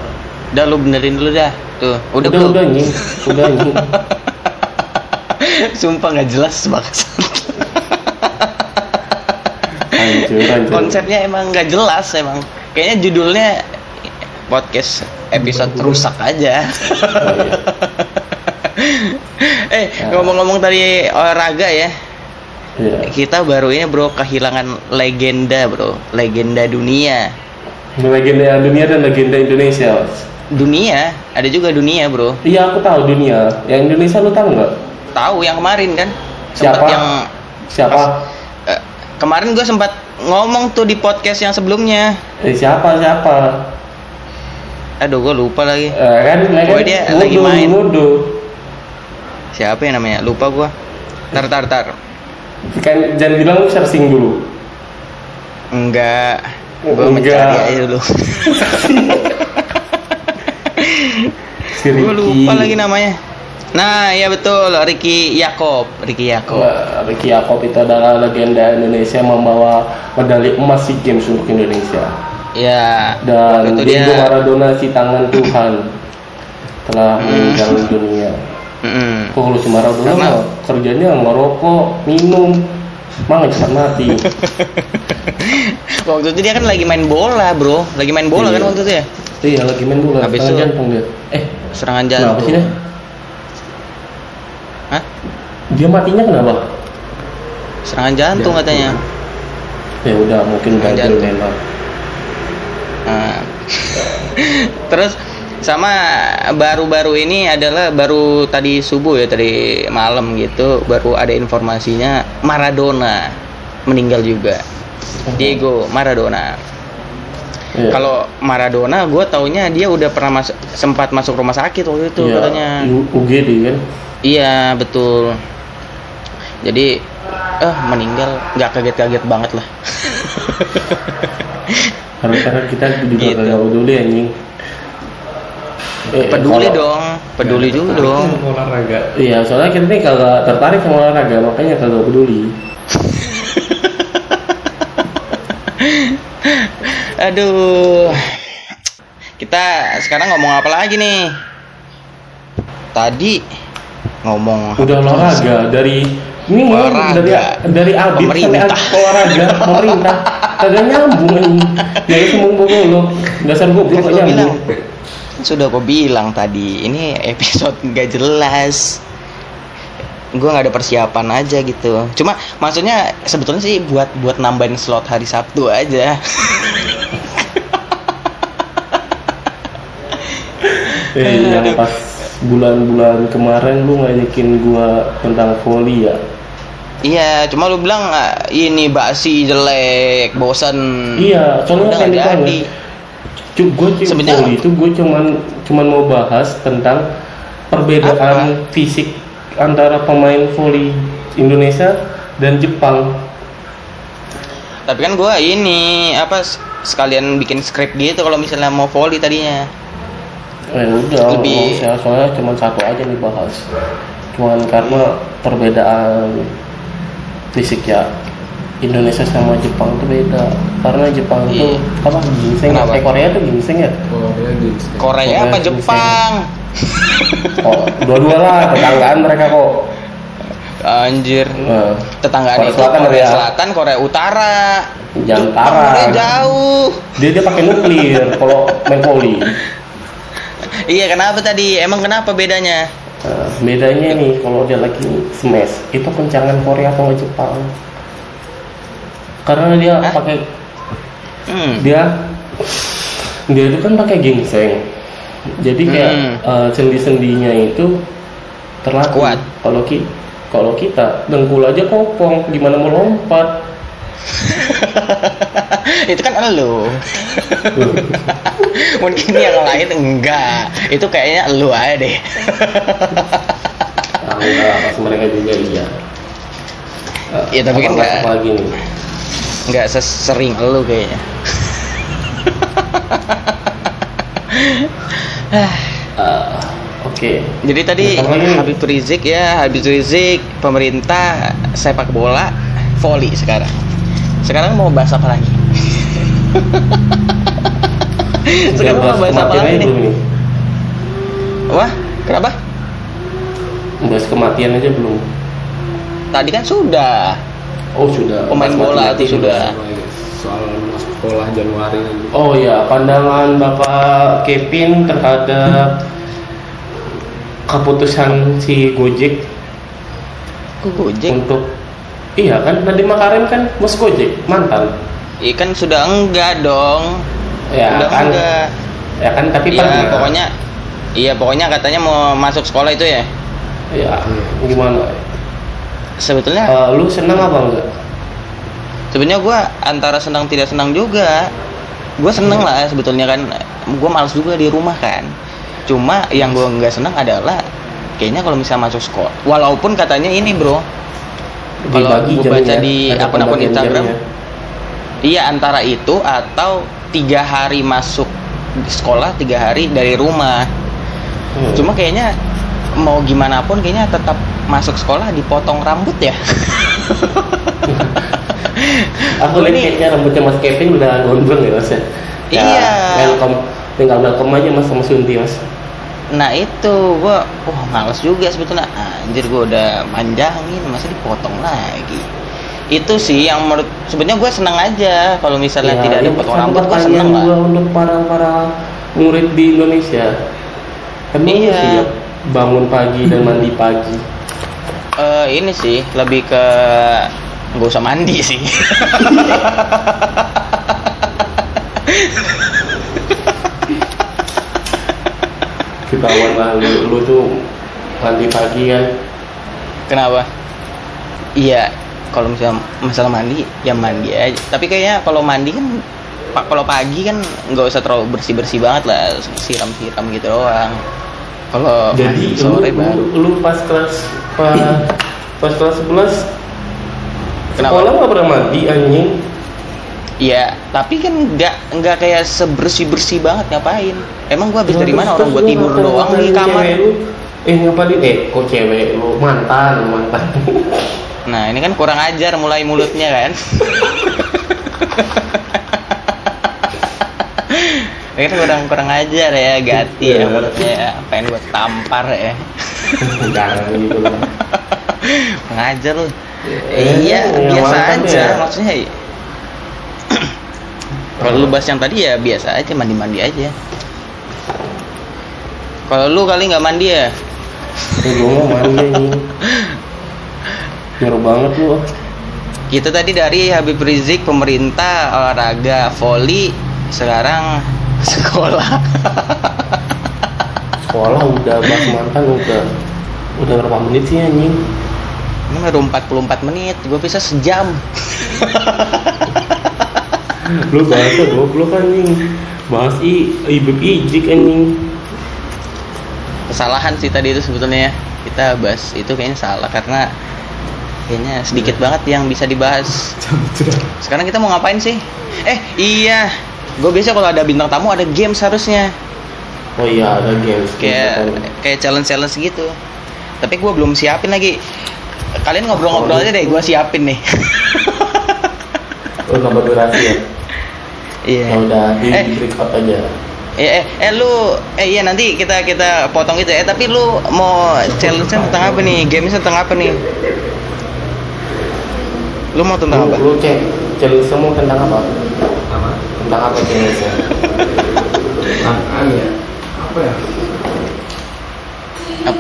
Udah lu benerin dulu dah. Tuh udah udah udah ini udah ini. Sumpah nggak jelas banget. Hancur, hancur. Konsepnya emang nggak jelas emang. Kayaknya judulnya podcast episode rusak aja. Oh, iya. eh nah. Ngomong-ngomong tadi olahraga ya. Iya. Kita baru ini bro kehilangan legenda bro, legenda dunia. Legenda dunia dan legenda Indonesia. Dunia, ada juga dunia bro. Iya aku tahu dunia. Yang Indonesia lu tahu nggak? Tahu yang kemarin kan. Siapa? Yang... Siapa? Pas, uh, kemarin gue sempat ngomong tuh di podcast yang sebelumnya. Eh, siapa siapa? Aduh gue lupa lagi. Eh, kan gue dia mudu, lagi main. Mudu. Siapa yang namanya? Lupa gue. Tar tar tar. Kan jangan bilang searching dulu. Enggak. Gue mencari aja dulu. Si gue lupa lagi namanya. Nah, ya betul, Ricky Yacob, Ricky Yacob. Nah, Ricky Yacob itu adalah legenda Indonesia membawa medali emas SEA Games untuk Indonesia. Ya. Dan Diego dia... Maradona si tangan Tuhan telah meninggal mm. dunia. Mm-hmm. Kok lu si Maradona nah. Kerjanya ngerokok, minum, malah cepat mati. Waktu itu dia kan lagi main bola, bro, lagi main bola iya. Kan waktu itu ya? Iya, lagi main bola. Habis serangan jantung dia. Eh, serangan jantung. Nah, dia matinya kenapa? serangan jantung, jantung katanya. Ya udah, mungkin gagal menembak. Nah. Terus sama baru-baru ini adalah baru tadi subuh ya, tadi malam gitu, baru ada informasinya Maradona meninggal juga. Diego Maradona. Yeah. Kalau Maradona gue taunya dia udah pernah mas- sempat masuk rumah sakit waktu itu, yeah, katanya U G D kan? Iya betul. Jadi eh meninggal nggak kaget-kaget banget lah. Karena kita juga gitu. Gak peduli anjing. Eh, peduli kalau, dong, peduli juga dong. Olahraga. Iya, soalnya kita nih kagak tertarik sama olahraga, makanya kagak peduli. Aduh. Kita sekarang ngomong apa lagi nih? Tadi ngomong udah olahraga dari ini olahraga. dari dari Abid pemerintah. Sampai olahraga pemerintah. Kagak nyambung. Jadi semua bobo lo. Dasar goblok aja lu. Sudah gue bilang tadi, ini episode gak jelas. Gue gak ada persiapan aja gitu. Cuma maksudnya sebetulnya sih buat buat nambahin slot hari Sabtu aja. Eh, yang pas bulan-bulan kemarin lu ngajakin gue tentang volley ya? Iya, cuma lu bilang ini basi jelek, bosan. Iya, soalnya gak jadi. Cuk, gue sebenarnya itu gue cuman cuman mau bahas tentang perbedaan apa? Fisik antara pemain voli Indonesia dan Jepang. Tapi kan gue ini apa sekalian bikin skrip gitu kalau misalnya mau voli tadinya. Eh udah, lebih oh, soalnya cuma satu aja nih bahas. Cuman karena perbedaan fisik ya. Indonesia sama Jepang itu beda karena Jepang itu yeah. apa ginseng ya? Eh, Korea itu ginseng ya? Korea, ginseng. Korea, Korea apa ginseng. Jepang? Oh, dua-dua lah tetanggaan mereka kok. Anjir. Nah, tetanggaan itu Korea, Korea Selatan, Korea Utara. Jantara. Korea jauh. Dia dia pakai nuklir kalau main volley. Iya, kenapa tadi? Emang kenapa bedanya? Nah, bedanya nih kalau dia lagi smash itu kencangan Korea sama Jepang. Karena dia Hah? pakai hmm. dia dia itu kan pakai ginseng, jadi kayak hmm. uh, sendi-sendinya itu terlaku kuat. Kalau ki kalau kita dengkul aja kopong, gimana mau lompat? Itu kan elu. Mungkin yang lain enggak, itu kayaknya elu aja deh. Enggak, pas mereka juga iya. Uh, ya tapi kan enggak. Nggak sesering elu kayaknya. uh, Oke okay. Jadi tadi ya, habis Rizieq ya habis Rizieq pemerintah, sepak bola, volley. Sekarang Sekarang mau bahas apa lagi? Sekarang mau bahas apa lagi nih? Belum. Wah, kenapa? Bahas kematian aja belum. Tadi kan sudah. Oh sudah. Pemain bola itu sudah. Soal masuk sekolah Januari. Oh ya, pandangan Bapak Kepin terhadap keputusan si Gojek. Gojek untuk iya kan tadi Makarim kan bos Gojek mantan. Iya kan sudah enggak dong. Ya sudah kan. Enggak. Ya kan tapi ya, pernah. Pokoknya iya pokoknya katanya mau masuk sekolah itu ya. Iya gimana? Sebetulnya uh, lu senang apa enggak? Sebenarnya gue antara senang tidak senang juga. Gue seneng hmm. lah sebetulnya kan. Gue malas juga di rumah kan. Cuma yang gue nggak senang adalah kayaknya kalau misalnya masuk sekolah. Walaupun katanya ini bro, kalau gue baca ya, di akun-akun Instagram, iya antara itu atau tiga hari masuk sekolah, tiga hari dari rumah. Hmm. Cuma kayaknya mau gimana pun kayaknya tetap masuk sekolah dipotong rambut ya. Aku lihat kayaknya rambutnya Mas Kevin udah gondrong ya Mas ya. Iya. Welcome, tinggal welcome aja Mas sama Sunti Mas. Nah itu gua, wah males juga sebetulnya. Anjir gua udah manjangin masa dipotong lagi. Itu sih yang menurut sebenarnya gua seneng aja kalau misalnya ya, tidak ada potong rambut gua seneng lah. Gua untuk para-para murid di Indonesia. Emang iya. Siap bangun pagi dan mandi pagi. Uh, ini sih lebih ke Gak usah mandi sih. Ketahuan lalu lu tuh mandi pagi kan? Kenapa? Iya, kalau misalnya masalah mandi ya mandi aja. Tapi kayaknya kalau mandi kan, kalau pagi kan nggak usah terlalu bersih-bersih banget lah, siram-siram gitu doang. Kalau jadi sore lu, baru. Lu pas kelas pas, pas kelas sebelas sekolah nggak pernah mandi anjing. Iya, tapi kan nggak nggak kayak sebersih-bersih banget, ngapain? Emang gua habis dari mana? Orang gua tidur doang di kamar. Eh ngapain? Eh kok cewek lu mantan mantan. Nah ini kan kurang ajar mulai mulutnya kan. Ini kurang kurang ajar ya Gati ya mulutnya, pengen buat tampar ya. Jangan gitu lah. Ngajar lu. Iya biasa aja maksudnya. Kalau lu bahas yang tadi ya biasa aja, mandi-mandi aja. Kalau lu kali nggak mandi ya? Eh, gue mau mandi ini. Nyeru banget lu. Kita tadi dari Habib Rizieq, pemerintah, olahraga, voli, sekarang sekolah. Sekolah udah bahas mantan udah. Udah berapa menit sih anjing? Ini baru empat puluh empat menit, gue bisa sejam. Lu bahasa goblok anjing. Bahas i Bibi Ijik anjing. Kesalahan sih tadi itu sebetulnya ya. Kita bahas itu kayaknya salah karena kayaknya sedikit ya. Banget yang bisa dibahas. Sekarang kita mau ngapain sih? Eh, iya. Gue biasa kalau ada bintang tamu ada games harusnya. Oh iya, ada games. Kayak kayak challenge-challenge gitu. Tapi gue belum siapin lagi. Kalian ngobrol-ngobrol aja deh, gue siapin nih. Lu tambah durasi ya? Iya yeah. Udah, di eh, record aja eh, eh, eh lu, eh iya nanti kita kita potong gitu ya. Eh tapi lu mau challenge-nya tentang apa nih? Game-nya tentang apa nih? Lu mau tentang lu, apa? Lu cek, challenge-nya mau tentang apa? Apa? Tentang apa challenge-nya? Tentang apa ya? Apa ya?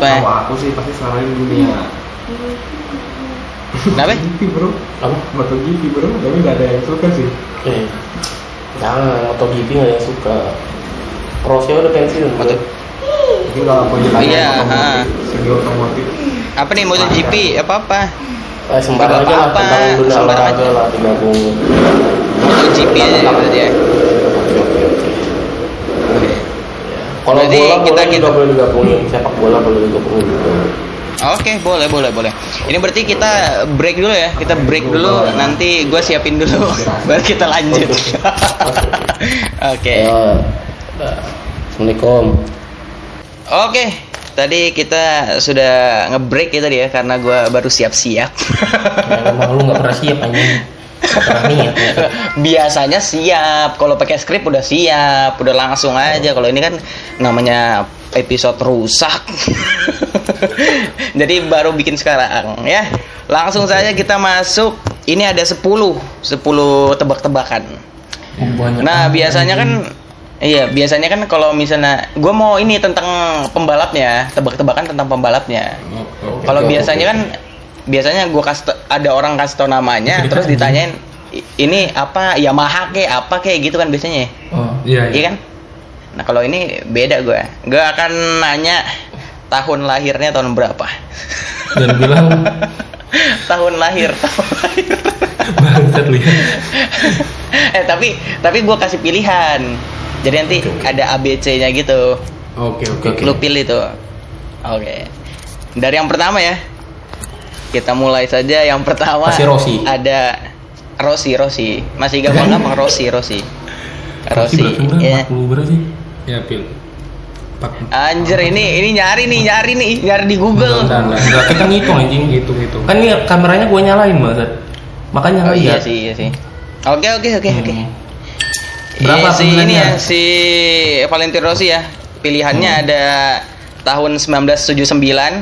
Apa ya? Kalo aku sih pasti saranin dunia. Kenapa? G P bro, apa? MotoGP bro, tapi nggak ada yang suka sih. Eh, jangan MotoGP nggak ada yang suka. Prosnya udah pensiun. Moto. Jadi kalau mau jalan segi otomotif. Apa nih MotoGP? Apa apa? Eh, sembarang aja lah. Sembarang aja lah. MotoGP aja lah berarti ya. Kalau bola kita kita boleh digabungin, sepak bola boleh digabungin. Oke, okay, boleh, boleh, boleh. Ini berarti kita break dulu ya. Kita break dulu, nanti gue siapin dulu. Baru kita lanjut. Oke. Okay. Assalamualaikum. Oke, okay. Tadi kita sudah nge-break ya tadi ya. Karena gue baru siap-siap. Emang lu gak pernah siap anjing. Biasanya siap, kalau pakai skrip udah siap, udah langsung aja. Kalau ini kan namanya episode rusak. Jadi baru bikin sekarang ya. Langsung saja kita masuk. Ini ada sepuluh tebak-tebakan. Nah, biasanya kan iya, biasanya kan kalau misalnya gue mau ini tentang pembalapnya, tebak-tebakan tentang pembalapnya. Kalau biasanya kan biasanya gue kasih ada orang kasih tau namanya, terus ditanyain ini apa Yamaha ke apa kayak gitu kan biasanya. Oh iya, iya. Iya kan? Nah kalau ini beda gue, gue akan nanya tahun lahirnya tahun berapa. Dan bilang tahun lahir. Tahun lahir. Bangsat lihat. Eh tapi tapi gue kasih pilihan, jadi nanti okay, okay. Ada A B C-nya gitu. Oke okay, oke. Okay, lu okay. Pilih tuh. Oke. Okay. Dari yang pertama ya. Kita mulai saja yang pertama. Masih Rossi. Ada Rossi, Rossi. Masih gampang-gampang Rossi, Rossi. Rossi. Rossi ya. empat puluh berapa sih? Ya, pil. empat puluh. Anjir ini ini nyari nih, nyari nih, nyari di Google. Enggak kita ngitung anjing gitu-gitu. Kan ini kameranya gua nyalain, Mas. Makanya enggak oh, iya lihat. sih, iya sih. Oke, oke, oke, hmm. oke. Berapa eh, si ini ya? Si Valentino Rossi ya. Pilihannya hmm. ada tahun sembilan belas tujuh puluh sembilan.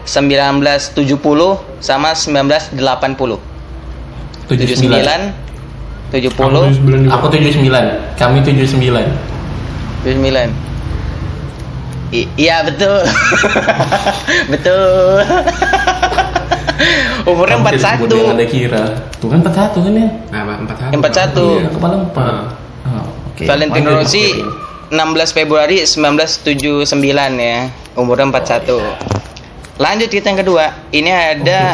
sembilan belas tujuh puluh sama sembilan belas delapan puluh. tujuh puluh sembilan, tujuh puluh. Aku tujuh puluh sembilan, kami tujuh puluh sembilan. tujuh puluh sembilan. I- iya betul. Betul. Umurnya empat puluh satu. Umurnya ada kira. Tuh kan empat puluh satu kan ya? Nah, empat puluh satu. empat puluh satu. Iya, kepala empat. Nah. Oh, okay. Valentino Rossi enam belas Februari seribu sembilan ratus tujuh puluh sembilan ya. Umurnya empat puluh satu. Oh, iya. Lanjut kita yang kedua. Ini ada oh,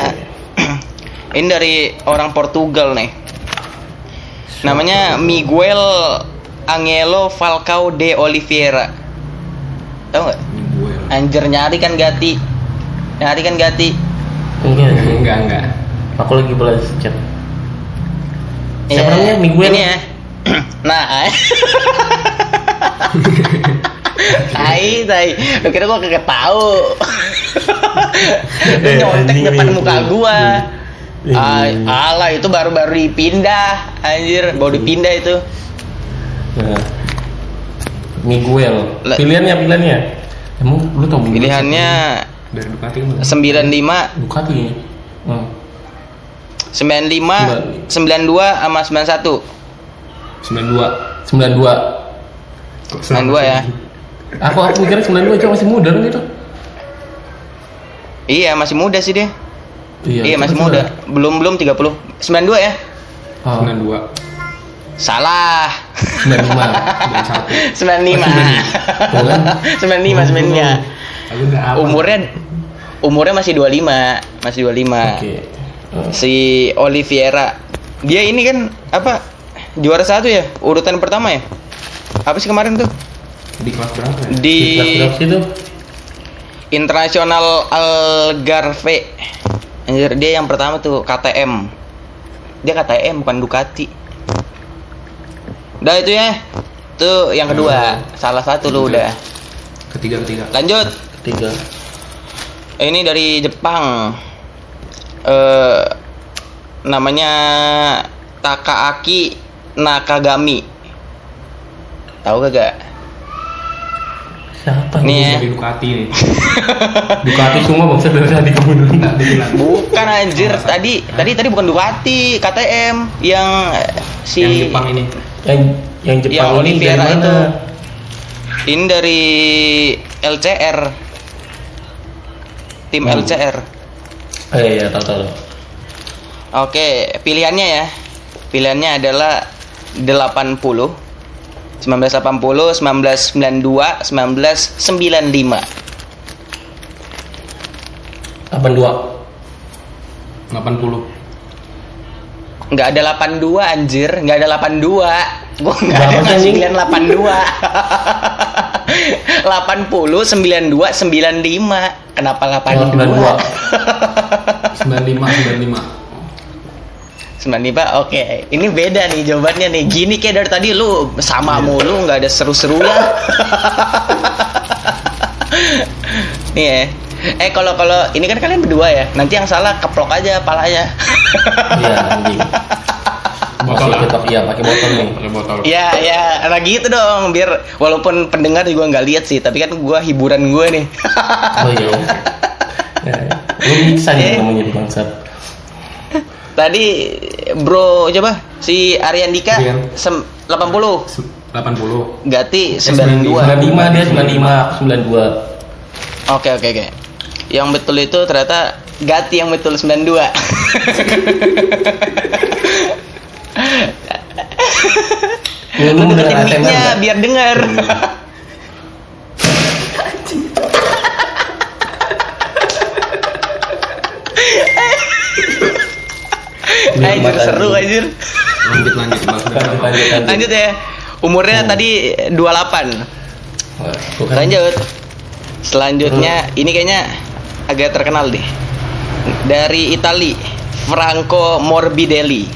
ini dari orang Portugal nih. So, namanya Miguel Angelo Falcao de Oliveira. Tahu enggak? Anjir nyari kan Gati. Nyari kan Gati. Enggak, enggak, enggak. Aku lagi balas chat. Ya, siapa namanya Miguel? Ini ya. Nah, tai, tai. Lu kira gua kagak tahu. Lu nyontek depan muka gua. Ay, ala itu baru-baru dipindah. Anjir, baru dipindah itu. Nah. Miguel. Pilihannya pilihannya. Emang lu tau pilihannya dari Ducati sembilan puluh lima Ducati. Hmm. sembilan puluh lima, sembilan puluh dua sama sembilan puluh satu. sembilan puluh dua. sembilan puluh dua. sembilan puluh dua ya. Aku aku mikir sembilan puluh dua cuma masih muda gitu. Iya, masih muda sih dia. Iya, iya masih muda. Kan? Belum-belum tiga puluh. sembilan puluh dua ya? Oh. sembilan puluh dua. Salah. sembilan puluh lima. sembilan puluh lima. sembilan puluh lima sembilan puluh lima. Umurnya umurnya masih dua puluh lima, masih dua puluh lima. Okay. Uh. Si Oliveira. Dia ini kan apa? Juara satu ya? Urutan pertama ya? Apa sih kemarin tuh? Di kelas berapa ya? Di, Di kelas berapa sih tuh? Internasional Algarve. Anjir, dia yang pertama tuh K T M. Dia K T M bukan Ducati. Udah itu ya. Itu yang kedua. Hmm. Salah satu lu udah. Ketiga ketiga. Lanjut. Ketiga. Ini dari Jepang. Eh namanya Takaaki Nakagami. Tahu kagak? Siapa nih? Dari Ducati nih. Ducati semua bangsa dari tadi kemudian. Bukan anjir, tadi tadi tadi bukan Ducati, K T M yang si yang Jepang ini. Yang, yang Jepang yang ini dari mana? Itu. Ini dari L C R. Tim hmm. L C R. Oh iya, iya tahu-tahu. Oke, pilihannya ya. Pilihannya adalah delapan puluh, seribu sembilan ratus delapan puluh, seribu sembilan ratus sembilan puluh dua, seribu sembilan ratus sembilan puluh lima. delapan puluh dua. delapan puluh. Enggak ada delapan puluh dua anjir, enggak ada delapan puluh dua. Gua enggak ada sembilan delapan dua. delapan puluh, sembilan puluh dua, sembilan puluh lima. Kenapa delapan puluh dua? sembilan puluh lima, sembilan puluh lima. sembilan puluh lima. Oke, ini beda nih jawabannya nih. Gini kayak dari tadi lu sama mulu, enggak ada seru-serunya. Nih ya. Eh kalau kalau ini kan kalian berdua ya, nanti yang salah keplok aja palanya. Iya anjing. Botol ketok ya, pakai botol nih, pakai botol. Iya ya, nah gitu dong, biar walaupun pendengar juga nggak lihat sih, tapi kan gue hiburan gue nih. Oh iya. Ya, lu bisa nih ngomongnya di konsep. Tadi bro coba si Ariandika sem- delapan puluh. delapan puluh. Gati sembilan puluh dua. sembilan puluh lima dia sembilan puluh lima, sembilan puluh dua. Oke oke oke. Yang betul itu ternyata Gati yang betul sembilan puluh dua. Lu deketin mic-nya biar denger. Anjir seru anjir. Lanjut lanjut lanjut. Lanjut ya. Umurnya hmm. tadi dua puluh delapan. Lanjut. Selanjutnya hmm. ini kayaknya agak terkenal deh. Dari Itali, Franco Morbidelli.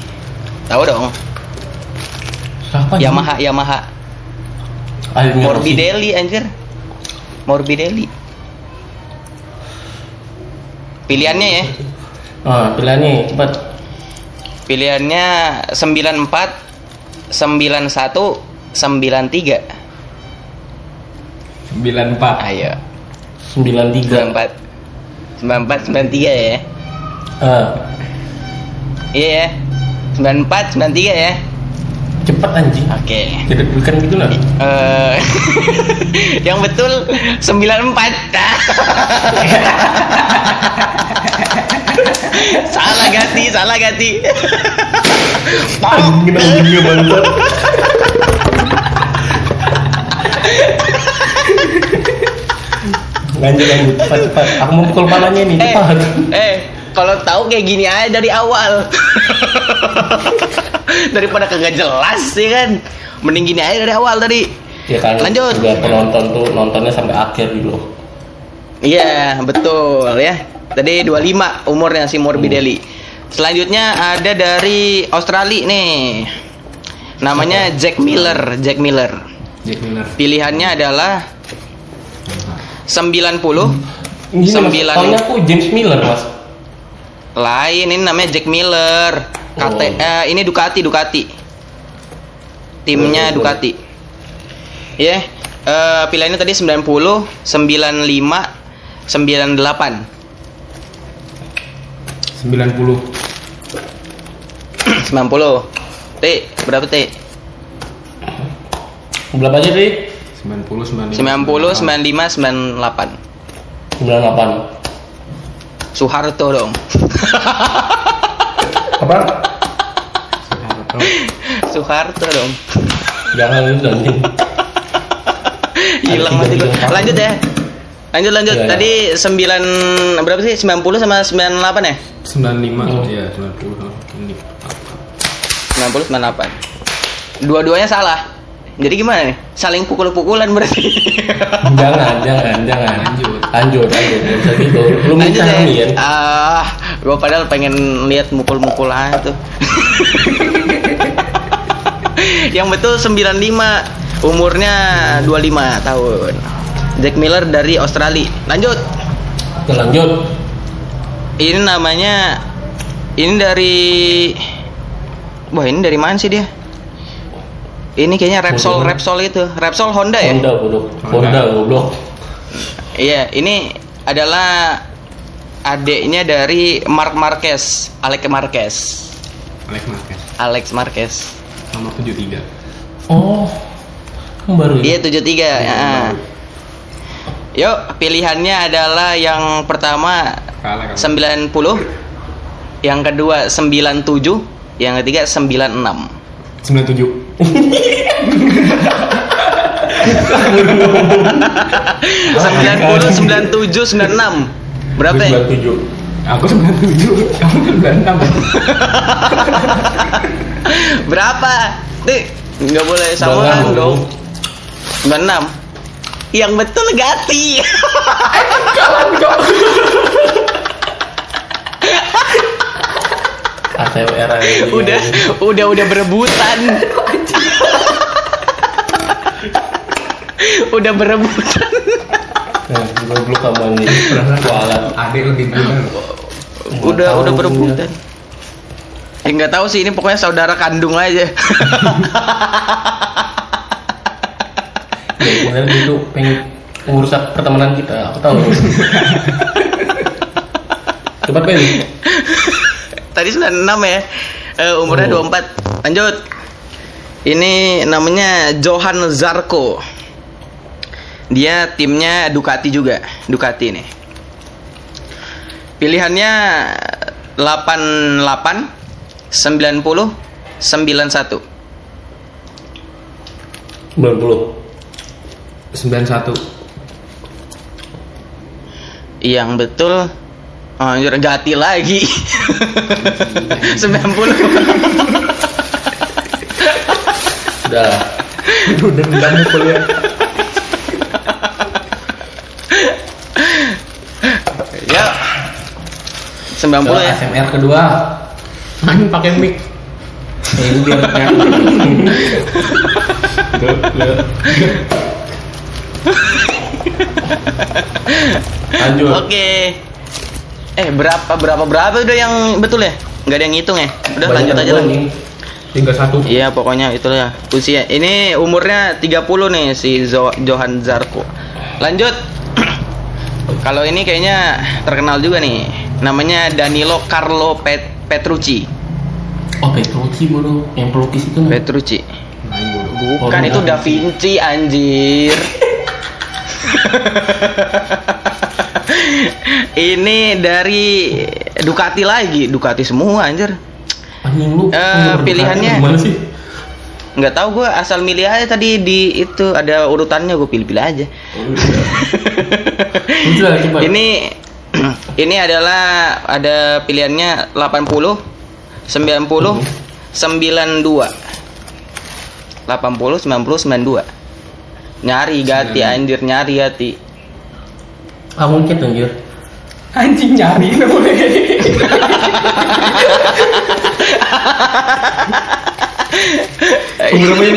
Tahu dong? Siapa? Yamaha, ini? Yamaha. Akhirnya Morbidelli masih. Anjir. Morbidelli. Pilihannya ya. Ah, pilihannya cepat. Pilihannya sembilan puluh empat, sembilan puluh satu, sembilan puluh tiga. sembilan puluh empat. Ayo. sembilan puluh tiga. sembilan puluh empat. sembilan puluh empat, sembilan puluh tiga ya. Eh. Uh. Iya ya. sembilan puluh empat, sembilan puluh tiga ya. Cepat anjing. Oke. Okay. Duduk-dudukan gitu lah. Uh, yang betul sembilan puluh empat. Salah ganti, salah ganti. Anjing anjingnya banget. Lanjut lanjut cepat-cepat. Aku mau pukul palanya nih, cepat. Eh, eh kalau tahu kayak gini aja dari awal. Daripada kagak jelas ya kan, mending gini aja dari awal tadi ya kan. Lanjut juga penonton tuh nontonnya sampai akhir gitu. Iya betul ya, tadi dua puluh lima umurnya si Morbidelli. hmm. Selanjutnya ada dari Australia nih, namanya Jack Miller. Jack Miller Jack Miller pilihannya adalah sembilan puluh. Gini, sembilan puluh soalnya aku James Miller mas. Lain, ini namanya Jack Miller. Kata, oh. eh, ini Ducati, Ducati. Timnya oh, Ducati. Ya, yeah. uh, pilihannya tadi sembilan puluh, sembilan puluh lima, sembilan puluh delapan. sembilan puluh. sembilan puluh. T, berapa T? Berapa aja, T? sembilan puluh, sembilan puluh lima. sembilan puluh, sembilan puluh lima, sembilan puluh delapan. sembilan puluh delapan. Soeharto dong. Apa? Soeharto. Soeharto dong. Jangan dong. Hilang mati gue. Lanjut ya. Lanjut lanjut. Ya, tadi ya. sembilan berapa sih? sembilan puluh sama sembilan puluh delapan ya? sembilan puluh lima. Oh. Iya, sembilan puluh. Ini sembilan puluh sembilan puluh delapan. Dua-duanya salah. Jadi gimana nih? Saling pukul-pukulan berarti. Jangan, jangan, jangan. Lanjut. Lanjut, lanjut. Bisa gitu. Lu minta nih ya. Ah. Gue padahal pengen lihat mukul-mukulan tuh. Yang betul sembilan puluh lima, umurnya dua puluh lima tahun. Jack Miller dari Australia. Lanjut. Lanjut. Ini namanya, ini dari, wah ini dari mana sih dia? Ini kayaknya Repsol, Repsol itu, Repsol Honda ya? Honda goblok. Honda goblok. Iya, ini adalah adeknya dari Mark Marquez, Alex Marquez. Alex Marquez. Alex Marquez. Nomor tujuh puluh tiga. Oh. Yang baru ya? Iya, tujuh puluh tiga. Heeh. Yuk, pilihannya adalah yang pertama kalah, kalah. sembilan puluh. Yang kedua sembilan puluh tujuh, yang ketiga sembilan puluh enam. sembilan puluh tujuh. sembilan puluh, sembilan puluh tujuh, sembilan puluh enam. Berapa? sembilan puluh tujuh. Aku sembilan puluh tujuh. Kamu sembilan puluh enam. Berapa? Nih, enggak boleh samaan dong. sembilan puluh enam. Yang betul Gati. Kalah enggak. A T W R. Udah, udah udah berebutan. Udah berebutan. Goblok kamu nih. Kualat adek lebih benar. Udah udah berebutan. Eh enggak tahu sih, ini pokoknya saudara kandung aja. Ya, benar dulu pengen merusak pertemanan kita, aku tahu. Coba pilih. Tadi sembilan puluh enam ya. Uh, umurnya oh. dua puluh empat. Lanjut. Ini namanya Johann Zarco. Dia timnya Ducati juga, Ducati nih. Pilihannya delapan puluh delapan, sembilan puluh, sembilan puluh satu. sembilan puluh. sembilan puluh satu. Yang betul anjir, oh, Gati lagi. sembilan puluh. Udah. Udah banget kuliah. Ya. sembilan puluh so, ya. S M R kedua. Main pakai mic. Ini dia. Lanjut. Oke. Okay. Eh, berapa berapa berapa udah yang betul ya? Enggak ada yang ngitung ya. Udah banyak lanjut aja lagi. tiga puluh satu. Iya, pokoknya itulah usia. Ini umurnya tiga puluh nih si Johann Zarco. Lanjut. Kalau ini kayaknya terkenal juga nih, namanya Danilo Carlo Pet- Petrucci. Oh, Petrucci bro, yang pelukis itu namanya Petrucci. Bukan, oh, itu Da Vinci anjir. Ini dari Ducati lagi, Ducati semua anjir. Anjing lu. Uh, pilihannya gimana sih? Enggak tahu gue, asal milih aja tadi di itu ada urutannya, gue pilih-pilih aja. Oh, iya. Udah, ini ini adalah ada pilihannya delapan puluh, sembilan puluh, sembilan puluh, sembilan puluh, sembilan puluh, sembilan puluh dua. Nyari Gati anjir, nyari Gati. Ah mungkin anjir. Anjing nyari enggak boleh. Berapa ya?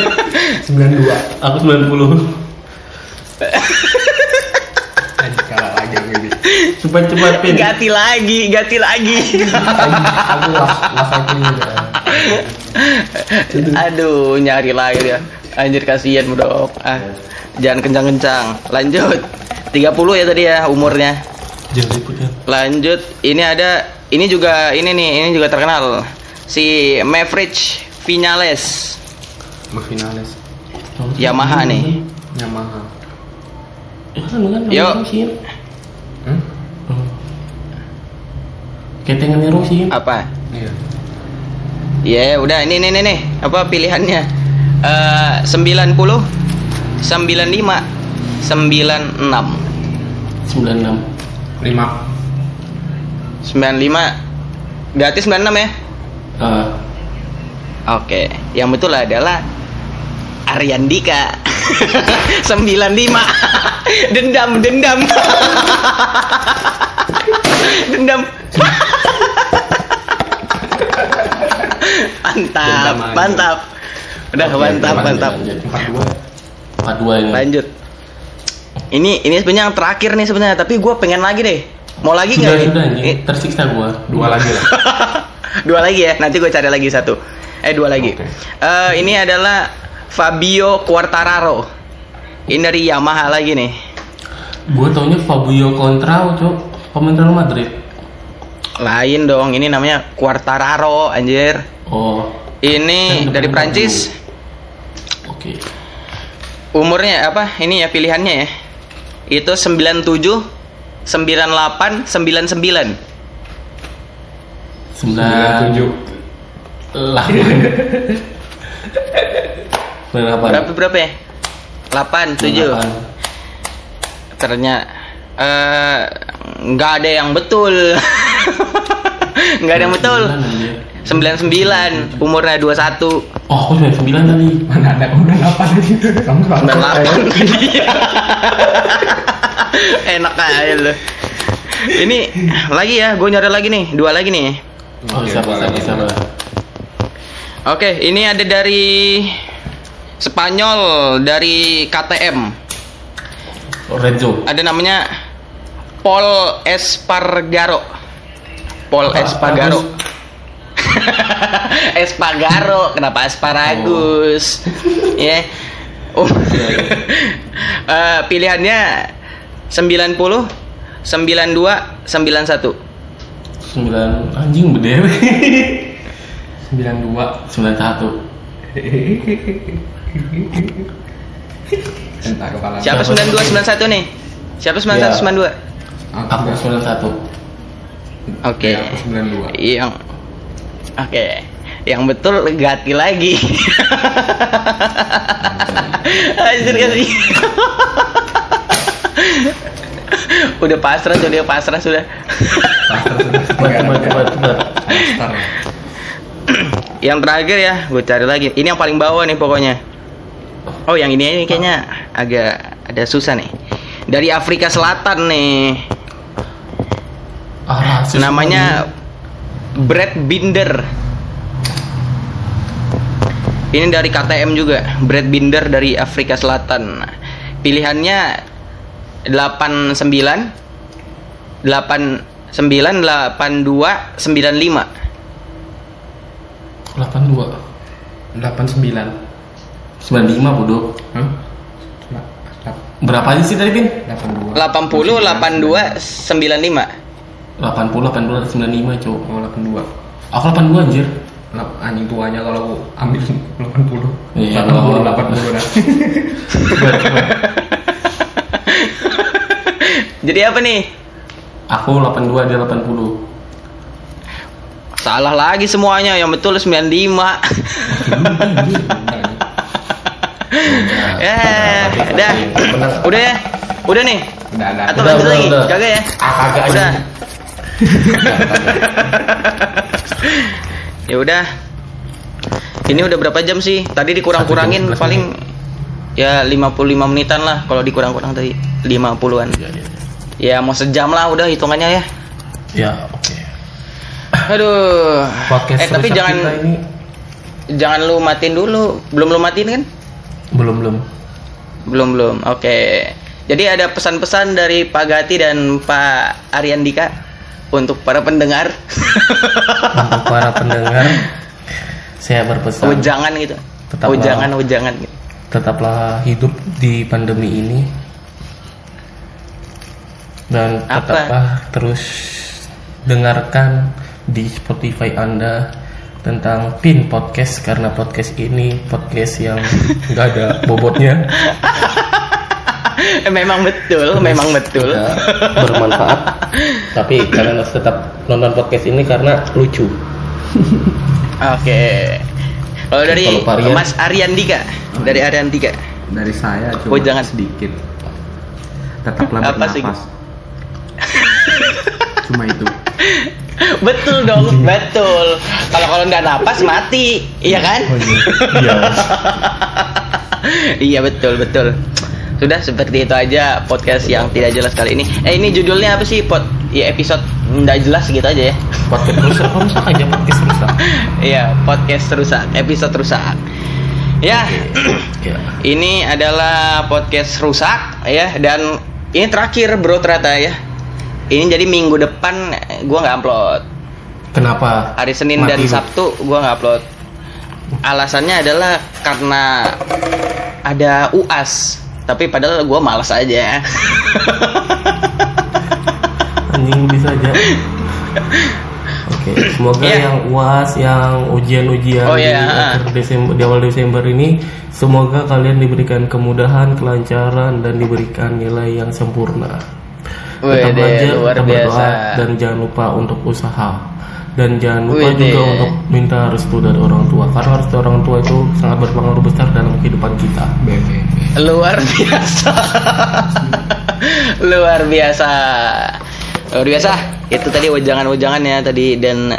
sembilan puluh dua. Aku sembilan puluh. Anjing kalah lagi ini. Cepat-cepat pin. Gati lagi, Gati lagi. Aku lasakin aja. Aduh, nyari lagi ya. Anjir kasihan bro. Ah. Jangan kencang-kencang. Lanjut. tiga puluh ya tadi ya umurnya. Jangan ribut ya. Lanjut, ini ada ini juga ini nih, ini juga terkenal. Si Maverick Vinales. Maverick Yamaha nih. Yamaha. Yo. Hmm? Ketengannya Rusia. Apa? Iya. Ya, yeah, udah ini nih nih apa pilihannya? Eh uh, sembilan puluh, sembilan puluh lima, sembilan puluh enam. lima sembilan puluh lima Gati sembilan puluh enam ya? Uh. Oke, okay. Yang betul adalah Ariandika. sembilan puluh lima Dendam, dendam. Dendam. Mantap, mantap. Udah okay, mantap, mantap. empat puluh dua. empat puluh dua ini. Lanjut. Ini ini sebenarnya yang terakhir nih sebenarnya, tapi gue pengen lagi deh. Mau lagi nggak? Sudah, sudah nih. Tersiksa gue. Dua lagi lah. Dua lagi ya. Nanti gue cari lagi satu. Eh dua lagi. Okay. Uh, hmm. Ini adalah Fabio Quartararo. Ini dari Yamaha lagi nih. Gue taunya Fabio Contrao tuh pemain Real Madrid. Lain dong. Ini namanya Quartararo anjir. Oh. Ini dari Prancis. Oke. Okay. Umurnya apa? Ini ya pilihannya ya. Itu sembilan puluh tujuh, sembilan puluh delapan, sembilan puluh sembilan. sembilan puluh tujuh. Lah. Berapa berapa ya? delapan puluh tujuh. Ternyata eh enggak ada yang betul. Enggak ada yang betul. sembilan puluh sembilan, umurnya dua puluh satu. Oh, aku sembilan puluh sembilan tadi. Mana ada umur delapan tadi. Kamu sembilan puluh delapan. Enak aja lu. Ini lagi ya, gue nyari lagi nih, dua lagi nih. Oh, sama-sama. Oke, ini ada dari Spanyol, dari K T M. Renzo. Ada namanya Paul Espargaro. Paul Espargaro. Espargaro, kenapa Asparagus? Ya. Yeah. Oh. uh, pilihannya sembilan puluh, sembilan puluh dua, sembilan puluh satu. sembilan anjing bedewe. sembilan puluh dua, sembilan puluh satu. Entar kepala. Siapa sembilan puluh dua, sembilan puluh satu nih? Siapa sembilan puluh satu, sembilan puluh dua? Aku sembilan puluh satu. Oke. Okay. Aku sembilan puluh dua. Iya. Oke, okay. Yang betul Gati lagi. Anjir kan. Udah pasrah, udah pasrah sudah. Yang terakhir ya, gue cari lagi. Ini yang paling bawah nih pokoknya. Oh, yang ini ini kayaknya agak ada susah nih. Dari Afrika Selatan nih. Ah, namanya Brad Binder. Ini dari K T M juga, Brad Binder dari Afrika Selatan. Pilihannya delapan puluh sembilan, delapan puluh sembilan, delapan puluh dua, sembilan puluh lima. delapan puluh dua, delapan puluh sembilan, sembilan puluh lima bodoh. Hah? Berapa aja sih tadi, Bin? delapan puluh, delapan puluh dua, sembilan puluh lima. delapan puluh, delapan puluh, sembilan puluh lima, cowok. Oh, delapan puluh dua. Aku delapan puluh dua anjir. anjing tuanya kalau ambil delapan puluh iya, kalau delapan puluh nah. Jadi apa nih? Aku delapan puluh dua dia delapan puluh. Salah lagi semuanya, yang betul sembilan puluh lima. Ya, udah. Udah ya? Udah nih. Udah, udah. Atau lanjut lagi? Kagak ya? Kagak. Udah. Ya udah. Ini udah berapa jam sih? Tadi dikurang-kurangin paling ya lima puluh lima menitan lah kalau dikurang-kurang tadi lima puluhan. Ya mau sejam lah udah hitungannya ya. Ya, oke. Okay. Aduh. Podcast eh tapi jangan ini... jangan lu matiin dulu. Belum lu matiin kan? Belum belum. Belum belum. Oke. Okay. Jadi ada pesan-pesan dari Pak Gati dan Pak Ariandika untuk para pendengar. Untuk para pendengar saya berpesan. Ujangan gitu. Tetaplah, ujangan ujangan gitu. Tetaplah hidup di pandemi ini. Dan tetaplah Apa? terus dengarkan di Spotify Anda tentang Pin Podcast, karena podcast ini podcast yang nggak ada bobotnya. Memang betul, terus memang betul bermanfaat. Tapi kalian harus tetap nonton podcast ini karena lucu. Oke. Kalau dari Arian, Mas Ariandika, dari Ariandika. Dari saya cuma oh, jangan sedikit. Tetaplah bernafas. Cuma itu. Betul dong, betul. Kalau kalau nggak napas mati, iya kan? Oh, iya. Iya betul betul. Sudah seperti itu aja podcast yang tidak jelas kali ini. Eh ini judulnya apa sih? Pod, ya episode nggak jelas gitu aja ya. Podcast rusak, rusak aja podcast rusak. Iya podcast rusak, episode rusak. Ya, okay. Ini adalah podcast rusak ya, dan ini terakhir bro ternyata ya. Ini jadi minggu depan gue gak upload. Kenapa? Hari Senin Mati dan Sabtu gue gak upload. Alasannya adalah karena ada U A S. Tapi padahal gue malas aja. Anjing bisa aja. Oke, okay. Semoga yeah. yang U A S, yang ujian-ujian oh, yeah. di, akhir Desember, di awal Desember ini, semoga kalian diberikan kemudahan, kelancaran, dan diberikan nilai yang sempurna. Tetap belajar, tetap berdoa, dan jangan lupa untuk usaha. Dan jangan lupa Wede. juga untuk minta restu dari orang tua, karena restu orang tua itu sangat berpengaruh besar dalam kehidupan kita. Bebe. Luar biasa. Luar biasa. Luar biasa. Itu tadi wajangan-wajangan ya tadi, dan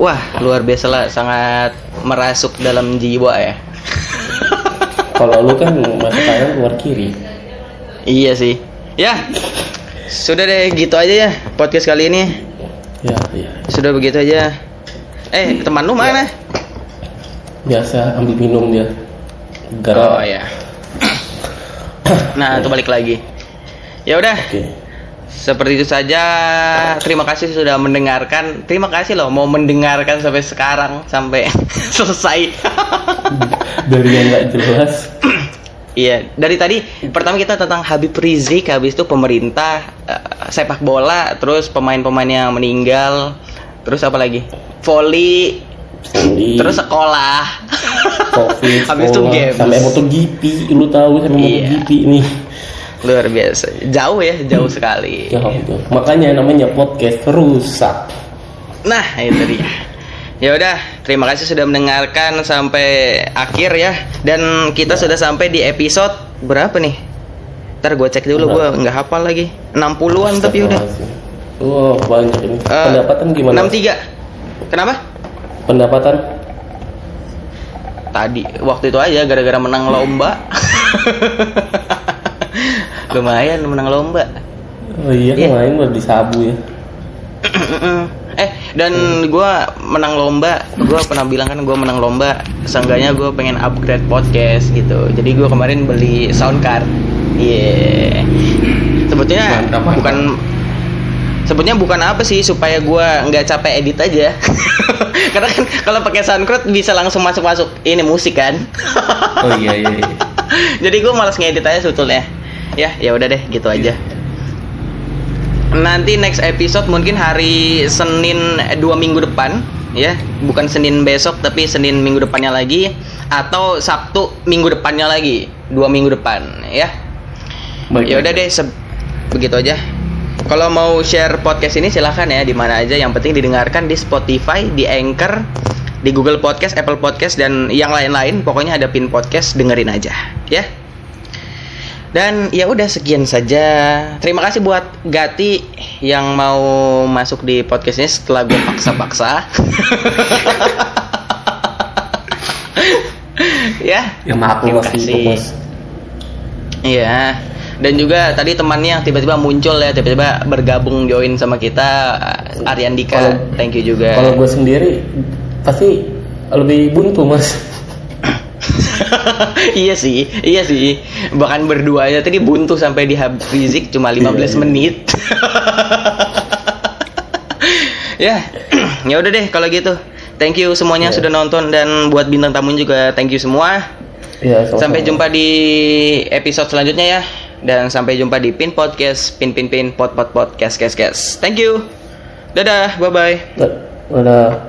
wah luar biasa lah, sangat merasuk dalam jiwa ya. Kalau lu kan masuk kanan keluar kiri. Iya sih. Ya. Sudah deh, gitu aja ya podcast kali ini. Ya, ya. Sudah begitu aja. Eh, teman lu mana? Ya. Biasa ambil minum dia. Gara. Oh ya. Nah, itu balik lagi. Ya udah. Okay. Seperti itu saja. Terima kasih sudah mendengarkan. Terima kasih loh mau mendengarkan sampai sekarang, sampai selesai. Dari yang enggak jelas. Iya, dari tadi pertama kita tentang Habib Rizieq, habis itu pemerintah, uh, sepak bola, terus pemain-pemain yang meninggal, terus apa lagi? Voli, terus sekolah. Covid, habis itu game. Sampai MotoGP, lu tahu sampai iya. MotoGP ini. Luar biasa. Jauh ya, jauh hmm. sekali. Jauh, jauh. Makanya namanya podcast rusak. Nah, itu dia. Ya udah, terima kasih sudah mendengarkan sampai akhir ya. Dan kita ya. sudah sampai di episode berapa nih? Ntar gue cek dulu, gue nggak hafal lagi. enam puluhan tapi udah. Oh banyak ini. Uh, Pendapatan gimana? enam puluh tiga Kenapa? Pendapatan? Tadi waktu itu aja gara-gara menang lomba. Lumayan menang lomba. Oh iya, yeah. lumayan udah disabu ya. Eh dan hmm. gue menang lomba, gue pernah bilang kan gue menang lomba, seenggaknya gue pengen upgrade podcast gitu. Jadi gue kemarin beli sound card. Iya. Yeah. Sebetulnya bukan, sebetulnya bukan apa sih, supaya gue nggak capek edit aja. Karena kan kalau pakai SoundCloud bisa langsung masuk masuk ini musik kan. Oh iya iya. iya. Jadi gue malas ngedit aja sebetulnya. Ya ya udah deh gitu aja. Nanti next episode mungkin hari Senin dua minggu depan ya, bukan Senin besok tapi Senin minggu depannya lagi, atau Sabtu minggu depannya lagi, dua minggu depan ya. Ya udah deh, se- begitu aja. Kalau mau share podcast ini silakan ya, di mana aja, yang penting didengarkan di Spotify, di Anchor, di Google Podcast, Apple Podcast, dan yang lain-lain. Pokoknya ada pin podcast, dengerin aja ya. Dan ya udah, sekian saja. Terima kasih buat Gati yang mau masuk di podcast ini setelah gue paksa-paksa. Ya, ya maaf, terima kasih. Iya. Dan juga tadi temannya yang tiba-tiba muncul ya, tiba-tiba bergabung join sama kita, Ariandika, kalo, thank you juga. Kalau gue sendiri pasti lebih buntu, Mas. iya sih, iya sih. Bahkan berdua aja tadi buntu sampai di Rizieq cuma lima belas menit. Ya, ya udah deh kalau gitu. Thank you semuanya yeah. sudah nonton, dan buat bintang tamunya juga thank you semua. Yeah, so sampai so. jumpa di episode selanjutnya ya. Dan sampai jumpa di Pin Podcast, Pin Pin Pin Pod Pod Podcast, Podcast. Thank you. Dadah, bye bye. Dadah.